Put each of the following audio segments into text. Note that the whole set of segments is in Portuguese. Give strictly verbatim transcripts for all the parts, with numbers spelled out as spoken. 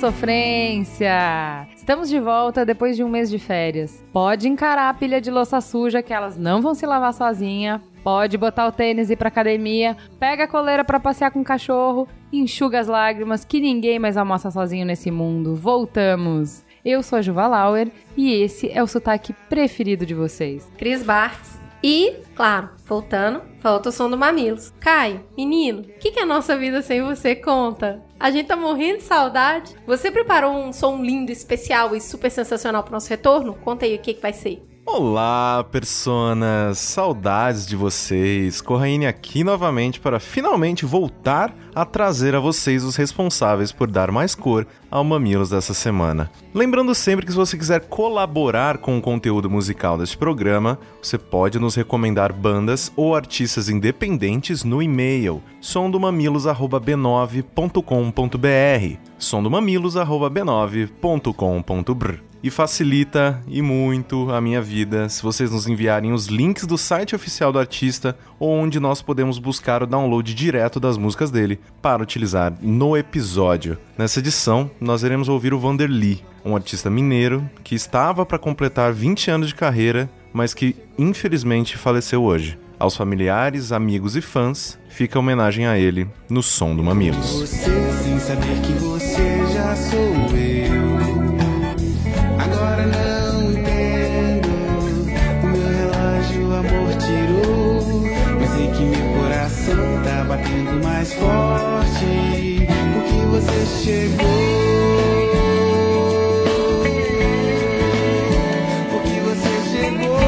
Sofrência! Estamos de volta depois de um mês de férias. Pode encarar a pilha de louça suja que elas não vão se lavar sozinha. Pode botar o tênis e ir pra academia. Pega a coleira pra passear com o cachorro. Enxuga as lágrimas que ninguém mais almoça sozinho nesse mundo. Voltamos! Eu sou a Juva Lauer e esse é o sotaque preferido de vocês. Chris Bartz. E, claro, voltando, falta o som do Mamilos. Caio, menino, o que, que é a nossa vida sem você? Conta. A gente tá morrendo de saudade. Você preparou um som lindo, especial e super sensacional pro nosso retorno? Conta aí o que, que vai ser. Olá, personas! Saudades de vocês! Corainê aqui novamente para finalmente voltar a trazer a vocês os responsáveis por dar mais cor ao Mamilos dessa semana. Lembrando sempre que se você quiser colaborar com o conteúdo musical deste programa, você pode nos recomendar bandas ou artistas independentes no e-mail som do mamilos arroba b nove ponto com ponto br som do mamilos arroba b nove ponto com ponto br. E facilita, e muito, a minha vida se vocês nos enviarem os links do site oficial do artista ou onde nós podemos buscar o download direto das músicas dele para utilizar no episódio. Nessa edição, nós iremos ouvir o Vander Lee, um artista mineiro que estava para completar vinte anos de carreira, mas que infelizmente faleceu hoje. Aos familiares, amigos e fãs, fica a homenagem a ele no som do Mamilos. Você, sem saber que você já sou eu. Agora não entendo, o meu relógio o amor tirou, mas sei que meu coração tá batendo mais forte, porque você chegou, porque você chegou.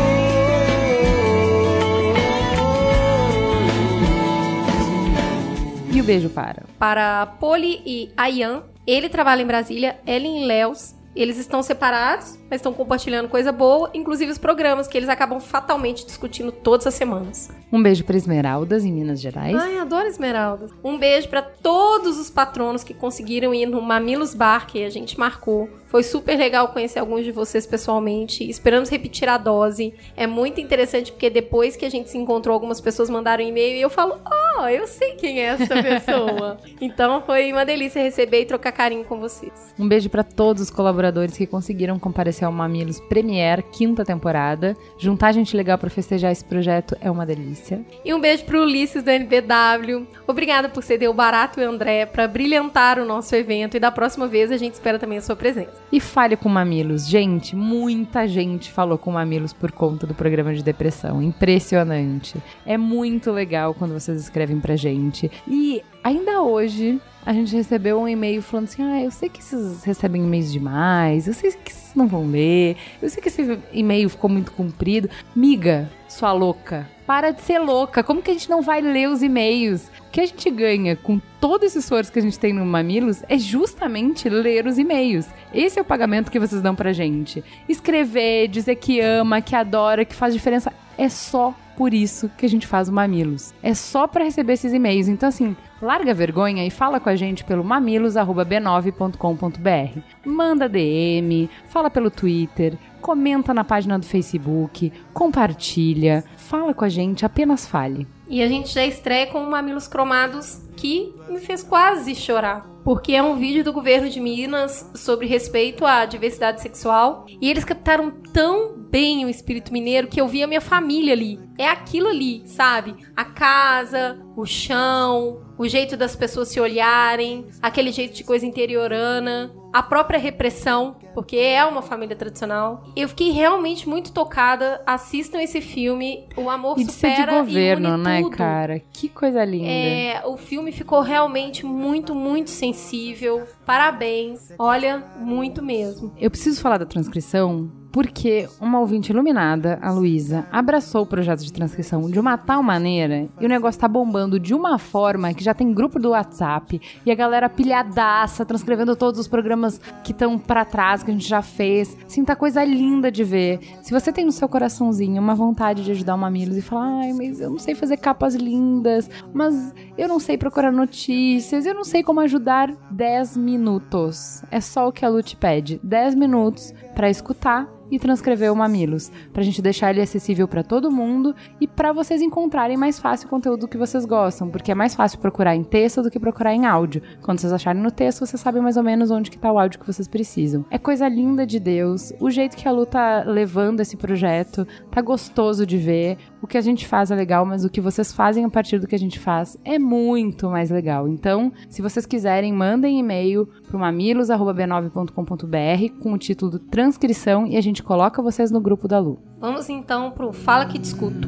E o beijo para? Para Poli e Ayan, ele trabalha em Brasília, ela em Leos. Eles estão separados, mas estão compartilhando coisa boa, inclusive os programas que eles acabam fatalmente discutindo todas as semanas. Um beijo para Esmeraldas, em Minas Gerais. Ai, adoro Esmeraldas. Um beijo para todos os patronos que conseguiram ir no Mamilos Bar, que a gente marcou. Foi super legal conhecer alguns de vocês pessoalmente. Esperamos repetir a dose. É muito interessante, porque depois que a gente se encontrou, algumas pessoas mandaram um e-mail e eu falo, oh, eu sei quem é essa pessoa. Então foi uma delícia receber e trocar carinho com vocês. Um beijo para todos os colaboradores que conseguiram comparecer ao Mamilos Premier, quinta temporada. Juntar gente legal pra festejar esse projeto é uma delícia. E um beijo pro Ulisses da N B W. Obrigada por ceder o Barato e o André pra brilhantar o nosso evento e da próxima vez a gente espera também a sua presença. E fale com o Mamilos. Gente, muita gente falou com o Mamilos por conta do programa de depressão. Impressionante. É muito legal quando vocês escrevem pra gente. E ainda hoje a gente recebeu um e-mail falando assim, ah, eu sei que vocês recebem e-mails demais, eu sei que vocês não vão ler, eu sei que esse e-mail ficou muito comprido. Miga, sua louca, para de ser louca, como que a gente não vai ler os e-mails? O que a gente ganha com todo esse esforço que a gente tem no Mamilos é justamente ler os e-mails. Esse é o pagamento que vocês dão pra gente. Escrever, dizer que ama, que adora, que faz diferença, é só por isso que a gente faz o Mamilos. É só pra receber esses e-mails. Então, assim, larga a vergonha e fala com a gente pelo mamilos arroba b nove ponto com ponto br. Manda D M, fala pelo Twitter, comenta na página do Facebook, compartilha, fala com a gente, apenas fale. E a gente já estreia com o Mamilos Cromados, que me fez quase chorar. Porque é um vídeo do governo de Minas sobre respeito à diversidade sexual. E eles captaram tão bem o espírito mineiro que eu vi a minha família ali. É aquilo ali, sabe? A casa, o chão, o jeito das pessoas se olharem, aquele jeito de coisa interiorana, a própria repressão, porque é uma família tradicional. Eu fiquei realmente muito tocada. Assistam esse filme, O Amor e Supera de governo, e une né, tudo. Cara? Que coisa linda. É, o filme ficou realmente muito, muito sensível. Parabéns. Olha, muito mesmo. Eu preciso falar da transcrição, porque uma ouvinte iluminada, a Luísa, abraçou o projeto de transcrição de uma tal maneira e o negócio tá bombando de uma forma que já tem grupo do WhatsApp e a galera pilhadaça, transcrevendo todos os programas que estão pra trás, que a gente já fez. Assim, tá coisa linda de ver. Se você tem no seu coraçãozinho uma vontade de ajudar o Mamilos e falar, ai, mas eu não sei fazer capas lindas, mas eu não sei procurar notícias, eu não sei como ajudar, dez minutos. É só o que a Lu te pede. dez minutos pra escutar e transcrever o Mamilos, pra gente deixar ele acessível pra todo mundo e pra vocês encontrarem mais fácil o conteúdo que vocês gostam, porque é mais fácil procurar em texto do que procurar em áudio. Quando vocês acharem no texto, vocês sabem mais ou menos onde que tá o áudio que vocês precisam. É coisa linda de Deus, o jeito que a Lu tá levando esse projeto, tá gostoso de ver, o que a gente faz é legal, mas o que vocês fazem a partir do que a gente faz é muito mais legal. Então, se vocês quiserem, mandem e-mail pro mamilos arroba b nove ponto com ponto b r com o título transcrição e a gente coloca vocês no grupo da Lu. Vamos então pro Fala Que Discuto.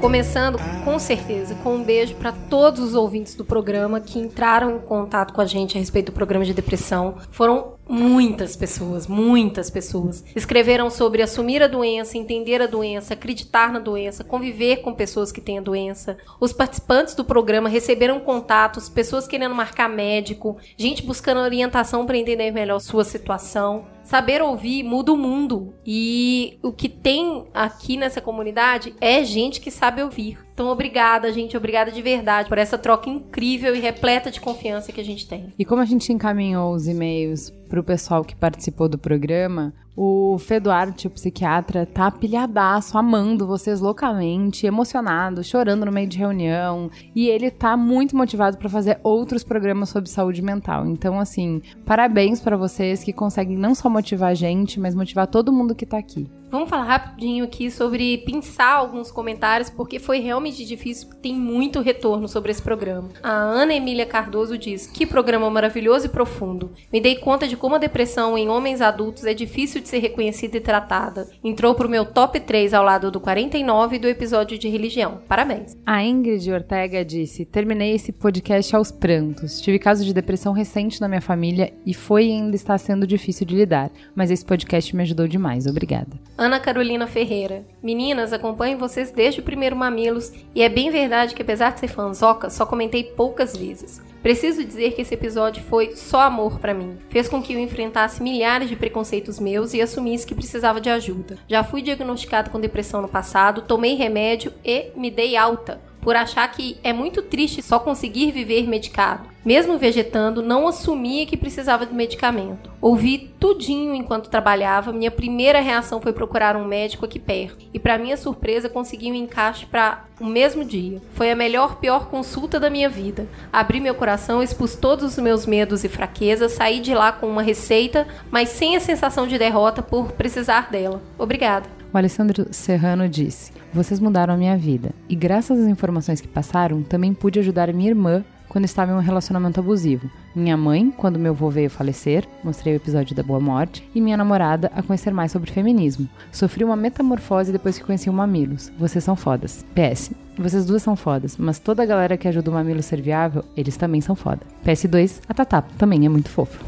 Começando, com certeza, com um beijo para todos os ouvintes do programa que entraram em contato com a gente a respeito do programa de depressão. Foram muitas pessoas, muitas pessoas. Escreveram sobre assumir a doença, entender a doença, acreditar na doença, conviver com pessoas que têm a doença. Os participantes do programa receberam contatos, pessoas querendo marcar médico, gente buscando orientação para entender melhor sua situação. Saber ouvir muda o mundo. E o que tem aqui nessa comunidade é gente que sabe ouvir. Então, obrigada, gente. Obrigada de verdade por essa troca incrível e repleta de confiança que a gente tem. E como a gente encaminhou os e-mails para o pessoal que participou do programa, o Fê Duarte, o psiquiatra, tá pilhadaço, amando vocês loucamente, emocionado, chorando no meio de reunião, e ele tá muito motivado para fazer outros programas sobre saúde mental. Então, assim, parabéns para vocês que conseguem não só motivar a gente, mas motivar todo mundo que tá aqui. Vamos falar rapidinho aqui sobre pensar alguns comentários, porque foi realmente difícil, tem muito retorno sobre esse programa. A Ana Emília Cardoso diz, que programa maravilhoso e profundo. Me dei conta de como a depressão em homens adultos é difícil de ser reconhecida e tratada. Entrou pro meu top três ao lado do quarenta e nove do episódio de religião. Parabéns. A Ingrid Ortega disse, terminei esse podcast aos prantos. Tive caso de depressão recente na minha família e foi e ainda está sendo difícil de lidar, mas esse podcast me ajudou demais. Obrigada. Ana Carolina Ferreira. Meninas, acompanho vocês desde o primeiro Mamilos e é bem verdade que apesar de ser fanzoca, só comentei poucas vezes. Preciso dizer que esse episódio foi só amor pra mim. Fez com que eu enfrentasse milhares de preconceitos meus e assumisse que precisava de ajuda. Já fui diagnosticada com depressão no passado, tomei remédio e me dei alta, por achar que é muito triste só conseguir viver medicado. Mesmo vegetando, não assumia que precisava de medicamento. Ouvi tudinho enquanto trabalhava, minha primeira reação foi procurar um médico aqui perto. E para minha surpresa, consegui um encaixe para o mesmo dia. Foi a melhor, pior consulta da minha vida. Abri meu coração, expus todos os meus medos e fraquezas, saí de lá com uma receita, mas sem a sensação de derrota por precisar dela. Obrigada. O Alessandro Serrano disse, vocês mudaram a minha vida. E graças às informações que passaram, também pude ajudar minha irmã quando estava em um relacionamento abusivo. Minha mãe, quando meu avô veio falecer, mostrei o episódio da Boa Morte, e minha namorada a conhecer mais sobre feminismo. Sofri uma metamorfose depois que conheci o Mamilos. Vocês são fodas. P S. Vocês duas são fodas, mas toda a galera que ajuda o Mamilos ser viável, eles também são foda. P S dois, a Tatá também é muito fofo.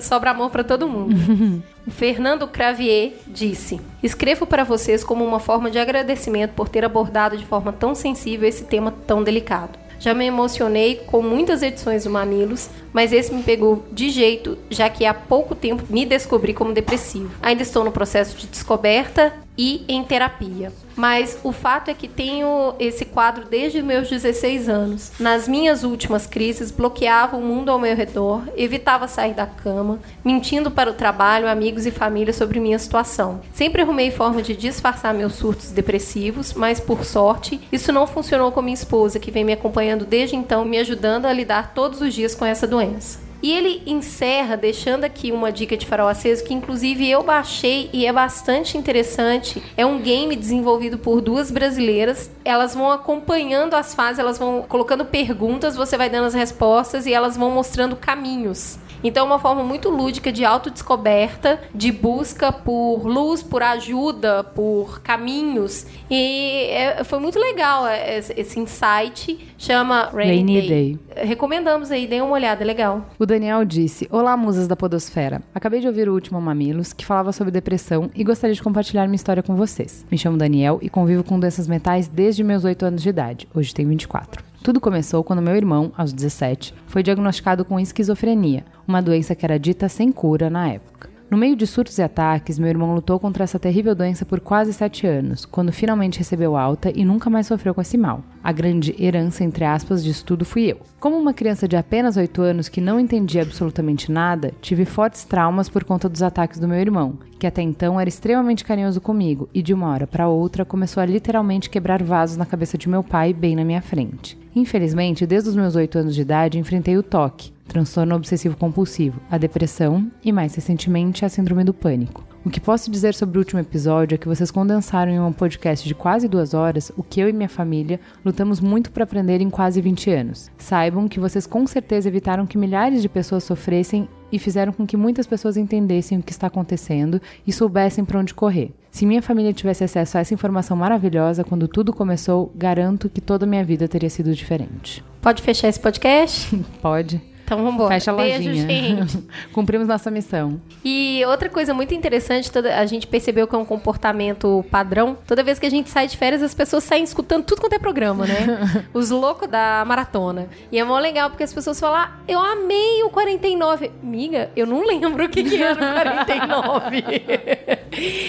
Sobra amor pra todo mundo. Fernando Cravier disse, escrevo para vocês como uma forma de agradecimento por ter abordado de forma tão sensível esse tema tão delicado. Já me emocionei com muitas edições do Mamilos, mas esse me pegou de jeito, já que há pouco tempo me descobri como depressivo. Ainda estou no processo de descoberta e em terapia. Mas o fato é que tenho esse quadro desde meus dezesseis anos. Nas minhas últimas crises, bloqueava o mundo ao meu redor, evitava sair da cama, mentindo para o trabalho, amigos e família sobre minha situação. Sempre arrumei forma de disfarçar meus surtos depressivos, mas, por sorte, isso não funcionou com minha esposa, que vem me acompanhando desde então, me ajudando a lidar todos os dias com essa doença. E ele encerra deixando aqui uma dica de Farol Aceso que inclusive eu baixei e é bastante interessante. É um game desenvolvido por duas brasileiras. Elas vão acompanhando as fases, elas vão colocando perguntas, você vai dando as respostas e elas vão mostrando caminhos. Então, uma forma muito lúdica de autodescoberta, de busca por luz, por ajuda, por caminhos. E é, foi muito legal esse insight. Chama Rainy, Rainy Day. Day. Recomendamos aí, deem uma olhada, é legal. O Daniel disse: olá, musas da podosfera. Acabei de ouvir o último Mamilos, que falava sobre depressão, e gostaria de compartilhar minha história com vocês. Me chamo Daniel e convivo com doenças mentais desde meus oito anos de idade. Hoje tenho vinte e quatro. Tudo começou quando meu irmão, aos dezessete, foi diagnosticado com esquizofrenia, uma doença que era dita sem cura na época. No meio de surtos e ataques, meu irmão lutou contra essa terrível doença por quase sete anos, quando finalmente recebeu alta e nunca mais sofreu com esse mal. A grande herança, entre aspas, disso tudo fui eu. Como uma criança de apenas oito anos que não entendia absolutamente nada, tive fortes traumas por conta dos ataques do meu irmão, que até então era extremamente carinhoso comigo e de uma hora para outra começou a literalmente quebrar vasos na cabeça de meu pai bem na minha frente. Infelizmente, desde os meus oito anos de idade, enfrentei o T O C, transtorno obsessivo-compulsivo, a depressão e, mais recentemente, a síndrome do pânico. O que posso dizer sobre o último episódio é que vocês condensaram em um podcast de quase duas horas o que eu e minha família lutamos muito para aprender em quase vinte anos. Saibam que vocês com certeza evitaram que milhares de pessoas sofressem e fizeram com que muitas pessoas entendessem o que está acontecendo e soubessem para onde correr. Se minha família tivesse acesso a essa informação maravilhosa quando tudo começou, garanto que toda a minha vida teria sido diferente. Pode fechar esse podcast? Pode. Então vamos embora. Fecha a lojinha. Beijo, gente. Cumprimos nossa missão. E outra coisa muito interessante, toda, a gente percebeu que é um comportamento padrão. Toda vez que a gente sai de férias, as pessoas saem escutando tudo quanto é programa, né? Os loucos da maratona. E é mó legal, porque as pessoas falam, ah, eu amei o quarenta e nove. Miga, eu não lembro o que, que era o quarenta e nove.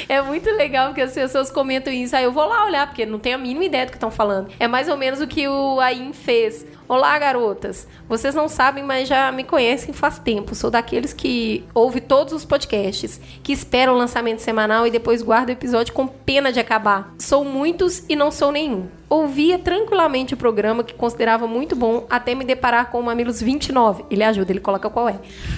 É muito legal que as pessoas comentam isso. Aí ah, eu vou lá olhar, porque não tenho a mínima ideia do que estão falando. É mais ou menos o que o Ayan fez. Olá, garotas. Vocês não sabem, mas já me conhecem faz tempo. Sou daqueles que ouve todos os podcasts, que esperam o lançamento semanal e depois guarda o episódio com pena de acabar. Sou muitos e não sou nenhum. Ouvia tranquilamente o programa, que considerava muito bom, até me deparar com o Mamilos vinte e nove. Ele ajuda, ele coloca qual é.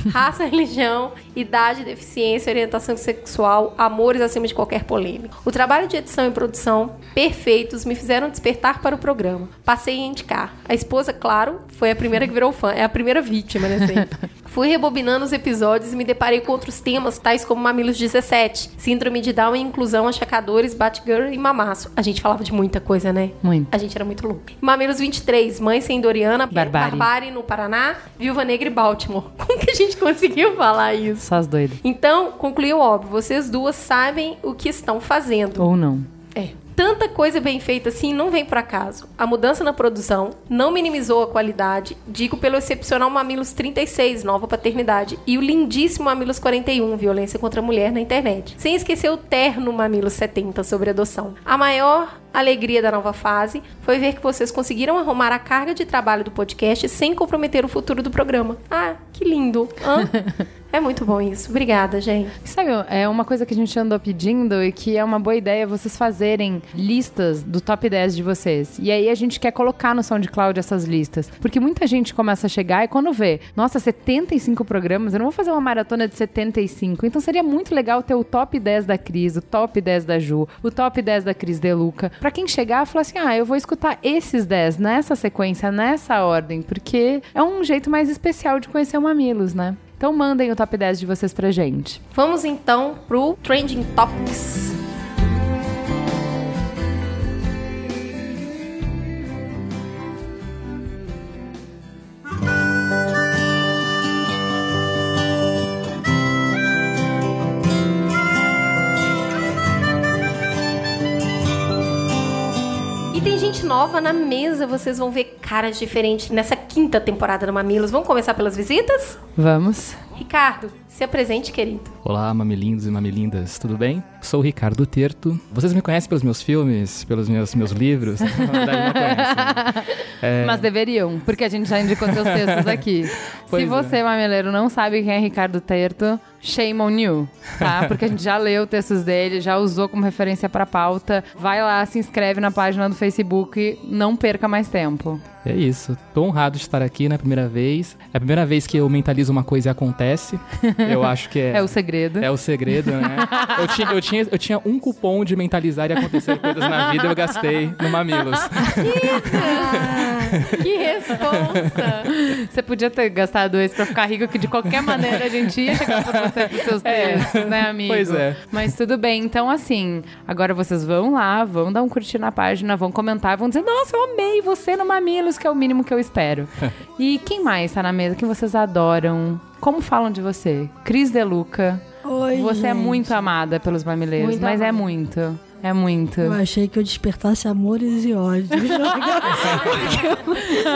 Raça, religião, idade, deficiência, orientação sexual, amores acima de qualquer polêmica. O trabalho de edição e produção perfeitos me fizeram despertar para o programa. Passei a indicar. A esposa, claro, foi a primeira que virou fã. É a primeira vítima, né, sempre. Fui rebobinando os episódios e me deparei com outros temas, tais como Mamilos dezessete, síndrome de Down e inclusão, achacadores, Batgirl e mamaço. A gente falava de muita coisa, né? Muito. A gente era muito louco. Mamilos vinte e três, Mãe Sendoriana, Barbárie. Barbárie no Paraná, Viúva Negra e Baltimore. Como que a gente conseguiu falar isso? Só as doidas. Então, concluiu óbvio, vocês duas sabem o que estão fazendo. Ou não. É. Tanta coisa bem feita assim não vem por acaso. A mudança na produção não minimizou a qualidade, digo pelo excepcional Mamilos trinta e seis, Nova Paternidade, e o lindíssimo Mamilos quarenta e um, Violência contra a Mulher na Internet. Sem esquecer o terno Mamilos setenta, sobre adoção. A maior alegria da nova fase foi ver que vocês conseguiram arrumar a carga de trabalho do podcast sem comprometer o futuro do programa. Ah, que lindo. Hã? É muito bom isso. Obrigada, gente. Sabe, é uma coisa que a gente andou pedindo e que é uma boa ideia vocês fazerem listas do top dez de vocês. E aí a gente quer colocar no SoundCloud essas listas. Porque muita gente começa a chegar e quando vê, nossa, setenta e cinco programas, eu não vou fazer uma maratona de setenta e cinco. Então seria muito legal ter o top dez da Cris, o top dez da Ju, o top dez da Cris Deluca. Pra quem chegar e falar assim, ah, eu vou escutar esses dez nessa sequência, nessa ordem. Porque é um jeito mais especial de conhecer o Mamilos, né? Então mandem o top dez de vocês pra gente. Vamos então pro Trending Topics. Nova na mesa, vocês vão ver caras diferentes nessa quinta temporada do Mamilos. Vamos começar pelas visitas? Vamos. Ricardo, se apresente, querido. Olá, mamilindos e mamilindas, tudo bem? Sou o Ricardo Terto. Vocês me conhecem pelos meus filmes, pelos meus, meus livros? Na verdade, não conhecem. É... Mas deveriam, porque a gente já indicou seus textos aqui. Pois se você, é. mamileiro, não sabe quem é Ricardo Terto... Shame on you, tá? Porque a gente já leu textos dele, já usou como referência pra pauta. Vai lá, se inscreve na página do Facebook e não perca mais tempo. É isso. Tô honrado de estar aqui na primeira vez. É a primeira vez que eu mentalizo uma coisa e acontece. Eu acho que é... É o segredo. É o segredo, né? Eu tinha, eu tinha, eu tinha um cupom de mentalizar e acontecer coisas na vida, eu gastei no Mamilos. Que responsa! Você podia ter gastado esse pra ficar rico, que de qualquer maneira a gente ia chegar pra você com seus textos, é. né, amigo? Pois é. Mas tudo bem. Então, assim, agora vocês vão lá, vão dar um curtir na página, vão comentar, vão dizer, nossa, eu amei você no Mamilos, que é o mínimo que eu espero. E quem mais tá na mesa? Quem vocês adoram? Como falam de você? Cris Deluca. Oi, Você gente. é muito amada pelos mamileiros, muito mas amada. é muito... É muito. Eu achei que eu despertasse amores e ódios.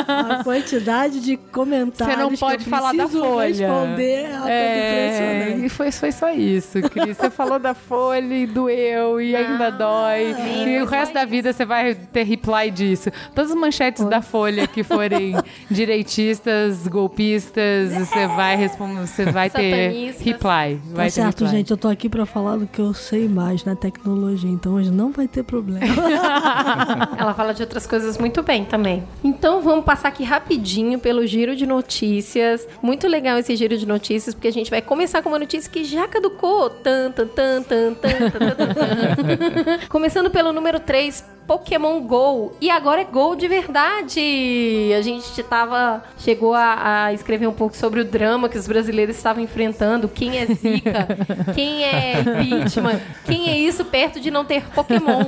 A quantidade de comentários. Você não pode que eu falar da Folha. Responder a é... todo E foi, foi só isso, Cris. Você falou da Folha e doeu e ainda ah, dói. Sim, e o resto da vida você vai ter reply disso. Todas as manchetes Nossa. da Folha que forem direitistas, golpistas, você vai responder, você vai ter reply. Vai tá ter certo, reply. Gente. Eu tô aqui pra falar do que eu sei mais na tecnologia. Então hoje não vai ter problema. Ela fala de outras coisas muito bem também. Então vamos passar aqui rapidinho pelo giro de notícias. Muito legal esse giro de notícias, porque a gente vai começar com uma notícia que já caducou. Tan, tan, tan, tan, tan, tan, tan. Começando pelo número três, Pokémon Go. E agora é Go de verdade. A gente tava... Chegou a, a escrever um pouco sobre o drama que os brasileiros estavam enfrentando. Quem é zica? Quem é impeachment? Quem é isso perto de não ter Pokémon?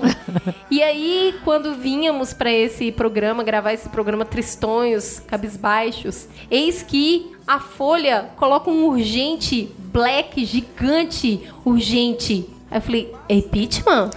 E aí, quando vínhamos pra esse programa, gravar esse programa tristonhos, cabisbaixos, eis que a Folha coloca um urgente black gigante. Urgente. Aí eu falei, é impeachment?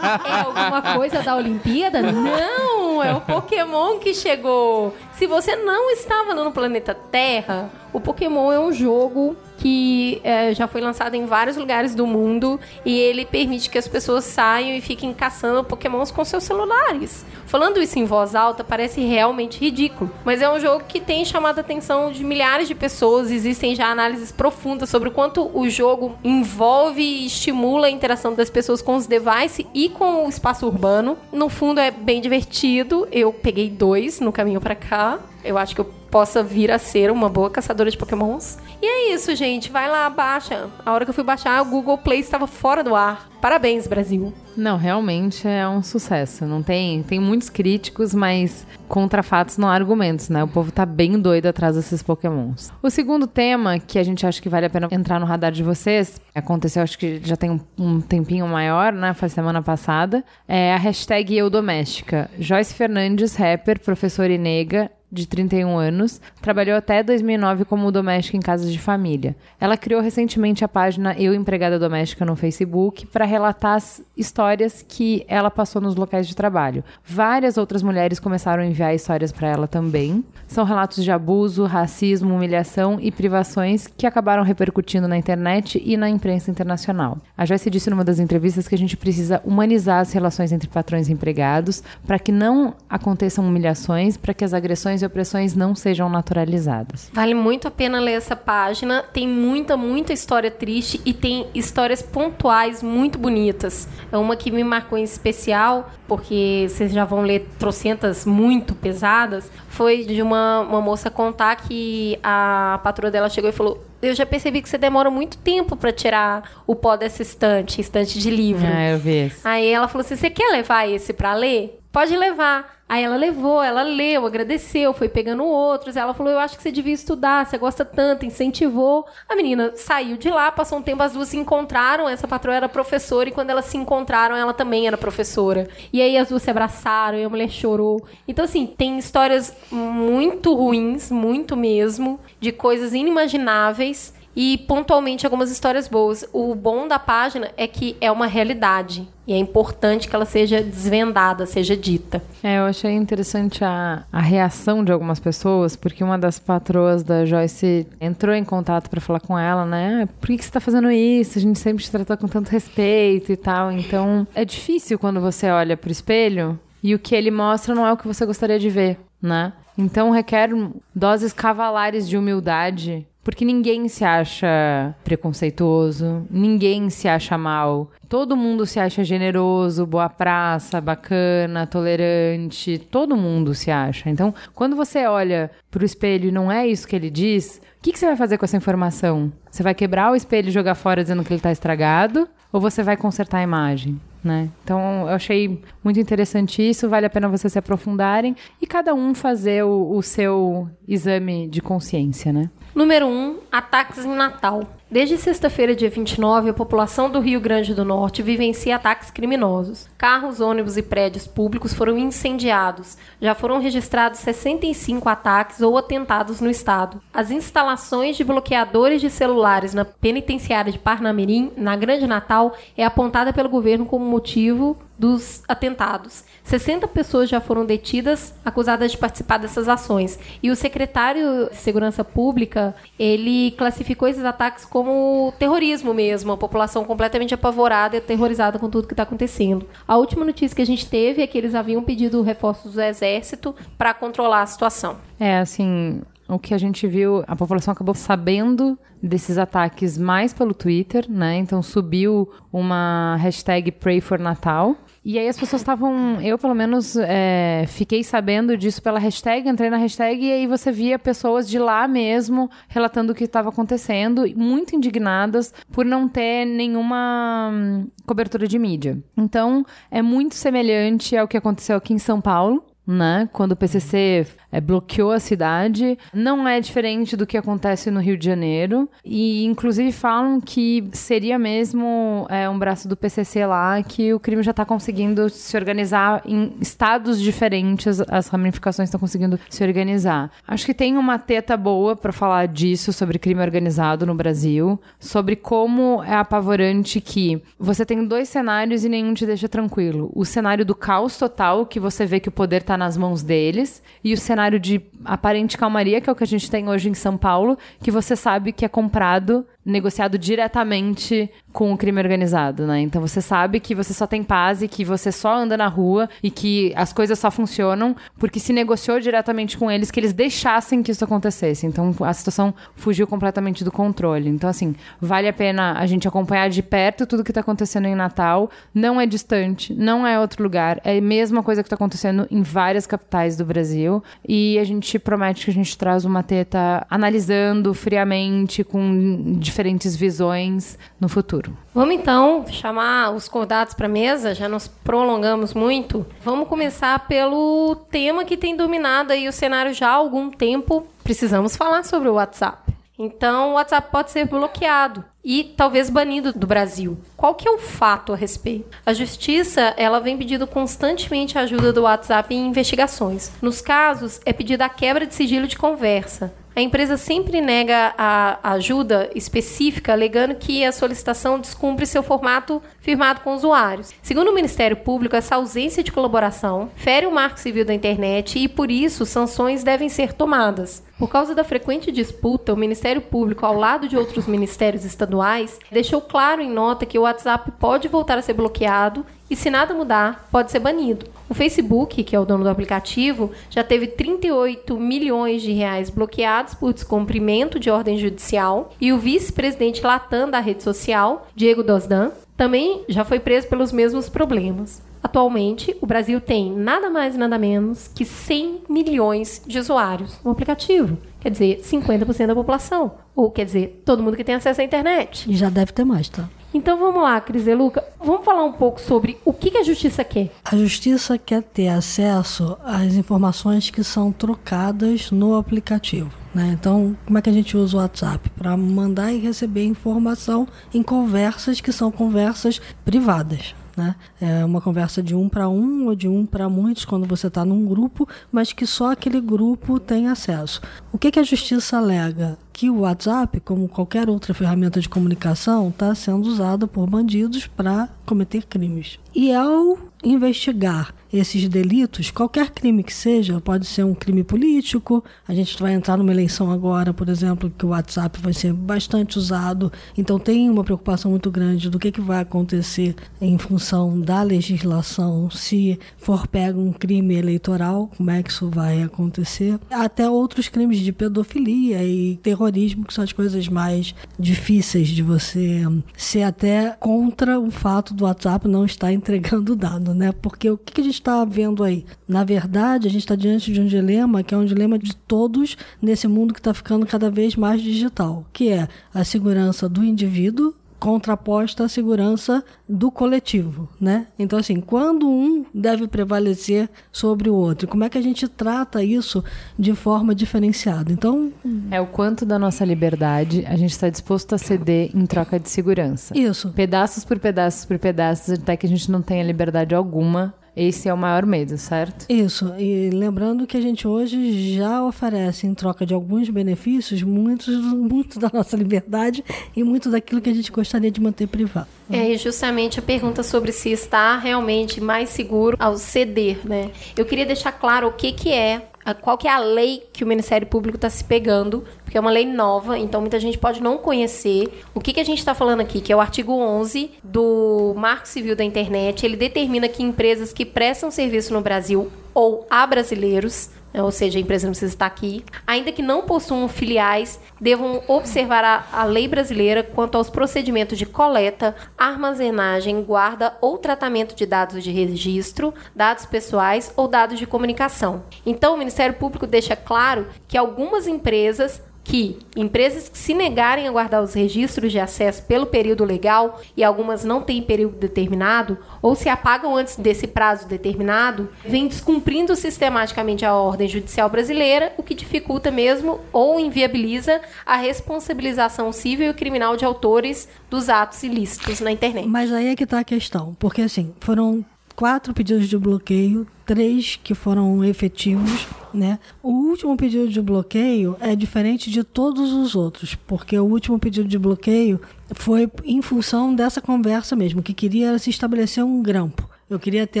É alguma coisa da Olimpíada? Não, é o Pokémon que chegou. Se você não estava no planeta Terra, o Pokémon é um jogo que é, já foi lançado em vários lugares do mundo e ele permite que as pessoas saiam e fiquem caçando Pokémons com seus celulares. Falando isso em voz alta parece realmente ridículo, mas é um jogo que tem chamado a atenção de milhares de pessoas. Existem já análises profundas sobre o quanto o jogo envolve e estimula a interação das pessoas com os devices e com o espaço urbano. No fundo é bem divertido. Eu peguei dois no caminho pra cá. Eu acho que eu possa vir a ser uma boa caçadora de Pokémons. E é isso, gente. Vai lá, baixa. A hora que eu fui baixar, o Google Play estava fora do ar. Parabéns, Brasil. Não, realmente é um sucesso. Não tem, tem muitos críticos, mas contra fatos não há argumentos, né? O povo tá bem doido atrás desses Pokémons. O segundo tema, que a gente acha que vale a pena entrar no radar de vocês, aconteceu, acho que já tem um, um tempinho maior, né? Foi semana passada. É a hashtag EuDoméstica. Joyce Fernandes, rapper, professora e nega, de trinta e um anos, trabalhou até dois mil e nove como doméstica em casas de família. Ela criou recentemente a página Eu Empregada Doméstica no Facebook para relatar as histórias que ela passou nos locais de trabalho. Várias outras mulheres começaram a enviar histórias para ela também. São relatos de abuso, racismo, humilhação e privações que acabaram repercutindo na internet e na imprensa internacional. A Joyce disse numa das entrevistas que a gente precisa humanizar as relações entre patrões e empregados para que não aconteçam humilhações, para que as agressões e opressões não sejam naturalizadas. Vale muito a pena ler essa página. Tem muita, muita história triste e tem histórias pontuais muito bonitas. É uma que me marcou em especial, porque vocês já vão ler trocentas muito pesadas. Foi de uma, uma moça contar que a patroa dela chegou e falou: eu já percebi que você demora muito tempo pra tirar o pó dessa estante, estante de livro. Ah, eu vi isso. Aí ela falou assim, você quer levar esse pra ler? Pode levar. Aí ela levou, ela leu, agradeceu, foi pegando outros. Ela falou, eu acho que você devia estudar, você gosta tanto, incentivou. A menina saiu de lá, passou um tempo, as duas se encontraram. Essa patroa era professora e quando elas se encontraram, ela também era professora. E aí as duas se abraçaram e a mulher chorou. Então, assim, tem histórias muito ruins, muito mesmo, de coisas inimagináveis. E, pontualmente, algumas histórias boas. O bom da página é que é uma realidade. E é importante que ela seja desvendada, seja dita. É, eu achei interessante a, a reação de algumas pessoas, porque uma das patroas da Joyce entrou em contato pra falar com ela, né? Por que você tá fazendo isso? A gente sempre te tratou com tanto respeito e tal. Então, é difícil quando você olha pro espelho e o que ele mostra não é o que você gostaria de ver, né? Então, requer doses cavalares de humildade Porque ninguém se acha preconceituoso, ninguém se acha mal. Todo mundo se acha generoso, boa praça, bacana, tolerante. Todo mundo se acha. Então, quando você olha pro espelho e não é isso que ele diz, o que, que você vai fazer com essa informação? Você vai quebrar o espelho e jogar fora dizendo que ele tá estragado? Ou você vai consertar a imagem? Né? Então eu achei muito interessante isso, vale a pena vocês se aprofundarem e cada um fazer o, o seu exame de consciência, né? Número um, ataques em Natal. Desde sexta-feira, dia vinte e nove, a população do Rio Grande do Norte vivencia ataques criminosos. Carros, ônibus e prédios públicos foram incendiados. Já foram registrados sessenta e cinco ataques ou atentados no estado. As instalações de bloqueadores de celulares na penitenciária de Parnamirim, na Grande Natal, é apontada pelo governo como motivo dos atentados. sessenta pessoas já foram detidas, acusadas de participar dessas ações. E o secretário de Segurança Pública, ele classificou esses ataques como terrorismo mesmo. A população completamente apavorada e aterrorizada com tudo que está acontecendo. A última notícia que a gente teve é que eles haviam pedido reforços do Exército para controlar a situação. É, assim, o que a gente viu, a população acabou sabendo desses ataques mais pelo Twitter, né? Então subiu uma hashtag PrayForNatal. E aí as pessoas estavam, eu pelo menos é, fiquei sabendo disso pela hashtag, entrei na hashtag e aí você via pessoas de lá mesmo relatando o que estava acontecendo, muito indignadas por não ter nenhuma cobertura de mídia. Então é muito semelhante ao que aconteceu aqui em São Paulo, né? Quando o P C C é, bloqueou a cidade, não é diferente do que acontece no Rio de Janeiro e inclusive falam que seria mesmo é, um braço do P C C lá, que o crime já está conseguindo se organizar em estados diferentes, as ramificações estão conseguindo se organizar. Acho que tem uma teta boa para falar disso, sobre crime organizado no Brasil, sobre como é apavorante que você tem dois cenários e nenhum te deixa tranquilo. O cenário do caos total, que você vê que o poder está nas mãos deles, e o cenário de aparente calmaria, que é o que a gente tem hoje em São Paulo, que você sabe que é comprado, negociado diretamente com o crime organizado, né? Então você sabe que você só tem paz e que você só anda na rua e que as coisas só funcionam porque se negociou diretamente com eles, que eles deixassem que isso acontecesse. Então a situação fugiu completamente do controle. Então assim, vale a pena a gente acompanhar de perto tudo que está acontecendo em Natal. Não é distante, não é outro lugar, é a mesma coisa que está acontecendo em várias capitais do Brasil e a gente promete que a gente traz uma teta analisando friamente com diferentes visões no futuro. Vamos então chamar os convidados para a mesa, já nos prolongamos muito. Vamos começar pelo tema que tem dominado aí o cenário já há algum tempo. Precisamos falar sobre o WhatsApp. Então, o WhatsApp pode ser bloqueado e talvez banido do Brasil. Qual que é o fato a respeito? A justiça, ela vem pedindo constantemente a ajuda do WhatsApp em investigações. Nos casos, é pedida a quebra de sigilo de conversa. A empresa sempre nega a ajuda específica, alegando que a solicitação descumpre seu formato firmado com usuários. Segundo o Ministério Público, essa ausência de colaboração fere o Marco Civil da Internet e, por isso, sanções devem ser tomadas. Por causa da frequente disputa, o Ministério Público, ao lado de outros ministérios estaduais, deixou claro em nota que o WhatsApp pode voltar a ser bloqueado e, se nada mudar, pode ser banido. O Facebook, que é o dono do aplicativo, já teve trinta e oito milhões de reais bloqueados por descumprimento de ordem judicial e o vice-presidente Latam da rede social, Diego Dosdan, também já foi preso pelos mesmos problemas. Atualmente, o Brasil tem nada mais e nada menos que cem milhões de usuários no aplicativo. Quer dizer, cinquenta por cento da população. Ou quer dizer, todo mundo que tem acesso à internet. E já deve ter mais, tá? Então vamos lá, Cris Deluca, vamos falar um pouco sobre o que a justiça quer. A justiça quer ter acesso às informações que são trocadas no aplicativo, né? Então, como é que a gente usa o WhatsApp? Para mandar e receber informação em conversas que são conversas privadas. Né? É uma conversa de um para um ou de um para muitos quando você está num grupo, mas que só aquele grupo tem acesso. O que, que a justiça alega? Que o WhatsApp, como qualquer outra ferramenta de comunicação, está sendo usada por bandidos para cometer crimes. E ao investigar esses delitos, qualquer crime que seja, pode ser um crime político, a gente vai entrar numa eleição agora, por exemplo, que o WhatsApp vai ser bastante usado, então tem uma preocupação muito grande do que, que vai acontecer em função da legislação, se for pego um crime eleitoral, como é que isso vai acontecer, até outros crimes de pedofilia e terrorismo, que são as coisas mais difíceis de você ser até contra o fato do WhatsApp não estar entregando dado, né? Porque o que a gente está vendo aí? Na verdade, a gente está diante de um dilema que é um dilema de todos nesse mundo que está ficando cada vez mais digital, que é a segurança do indivíduo contraposta à segurança do coletivo, né? Então, assim, quando um deve prevalecer sobre o outro, como é que a gente trata isso de forma diferenciada? Então... é o quanto da nossa liberdade a gente está disposto a ceder em troca de segurança. Isso. Pedaços por pedaços por pedaços, até que a gente não tenha liberdade alguma. Esse é o maior medo, certo? Isso. E lembrando que a gente hoje já oferece, em troca de alguns benefícios, muitos, muito da nossa liberdade e muito daquilo que a gente gostaria de manter privado. É, e justamente a pergunta sobre se está realmente mais seguro ao ceder, né? Eu queria deixar claro o que, que é, qual que é a lei que o Ministério Público está se pegando, porque é uma lei nova, então muita gente pode não conhecer. O que, que a gente está falando aqui, que é o artigo onze do Marco Civil da Internet, ele determina que empresas que prestam serviço no Brasil ou a brasileiros, ou seja, a empresa não precisa estar aqui, ainda que não possuam filiais, devam observar a, a lei brasileira quanto aos procedimentos de coleta, armazenagem, guarda ou tratamento de dados de registro, dados pessoais ou dados de comunicação. Então, o Ministério Público deixa claro que algumas empresas que empresas que se negarem a guardar os registros de acesso pelo período legal, e algumas não têm período determinado, ou se apagam antes desse prazo determinado, vêm descumprindo sistematicamente a ordem judicial brasileira, o que dificulta mesmo ou inviabiliza a responsabilização civil e criminal de autores dos atos ilícitos na internet. Mas aí é que está a questão, porque assim, foram quatro pedidos de bloqueio, três que foram efetivos, né? O último pedido de bloqueio é diferente de todos os outros, porque o último pedido de bloqueio foi em função dessa conversa mesmo, que queria se estabelecer um grampo. Eu queria ter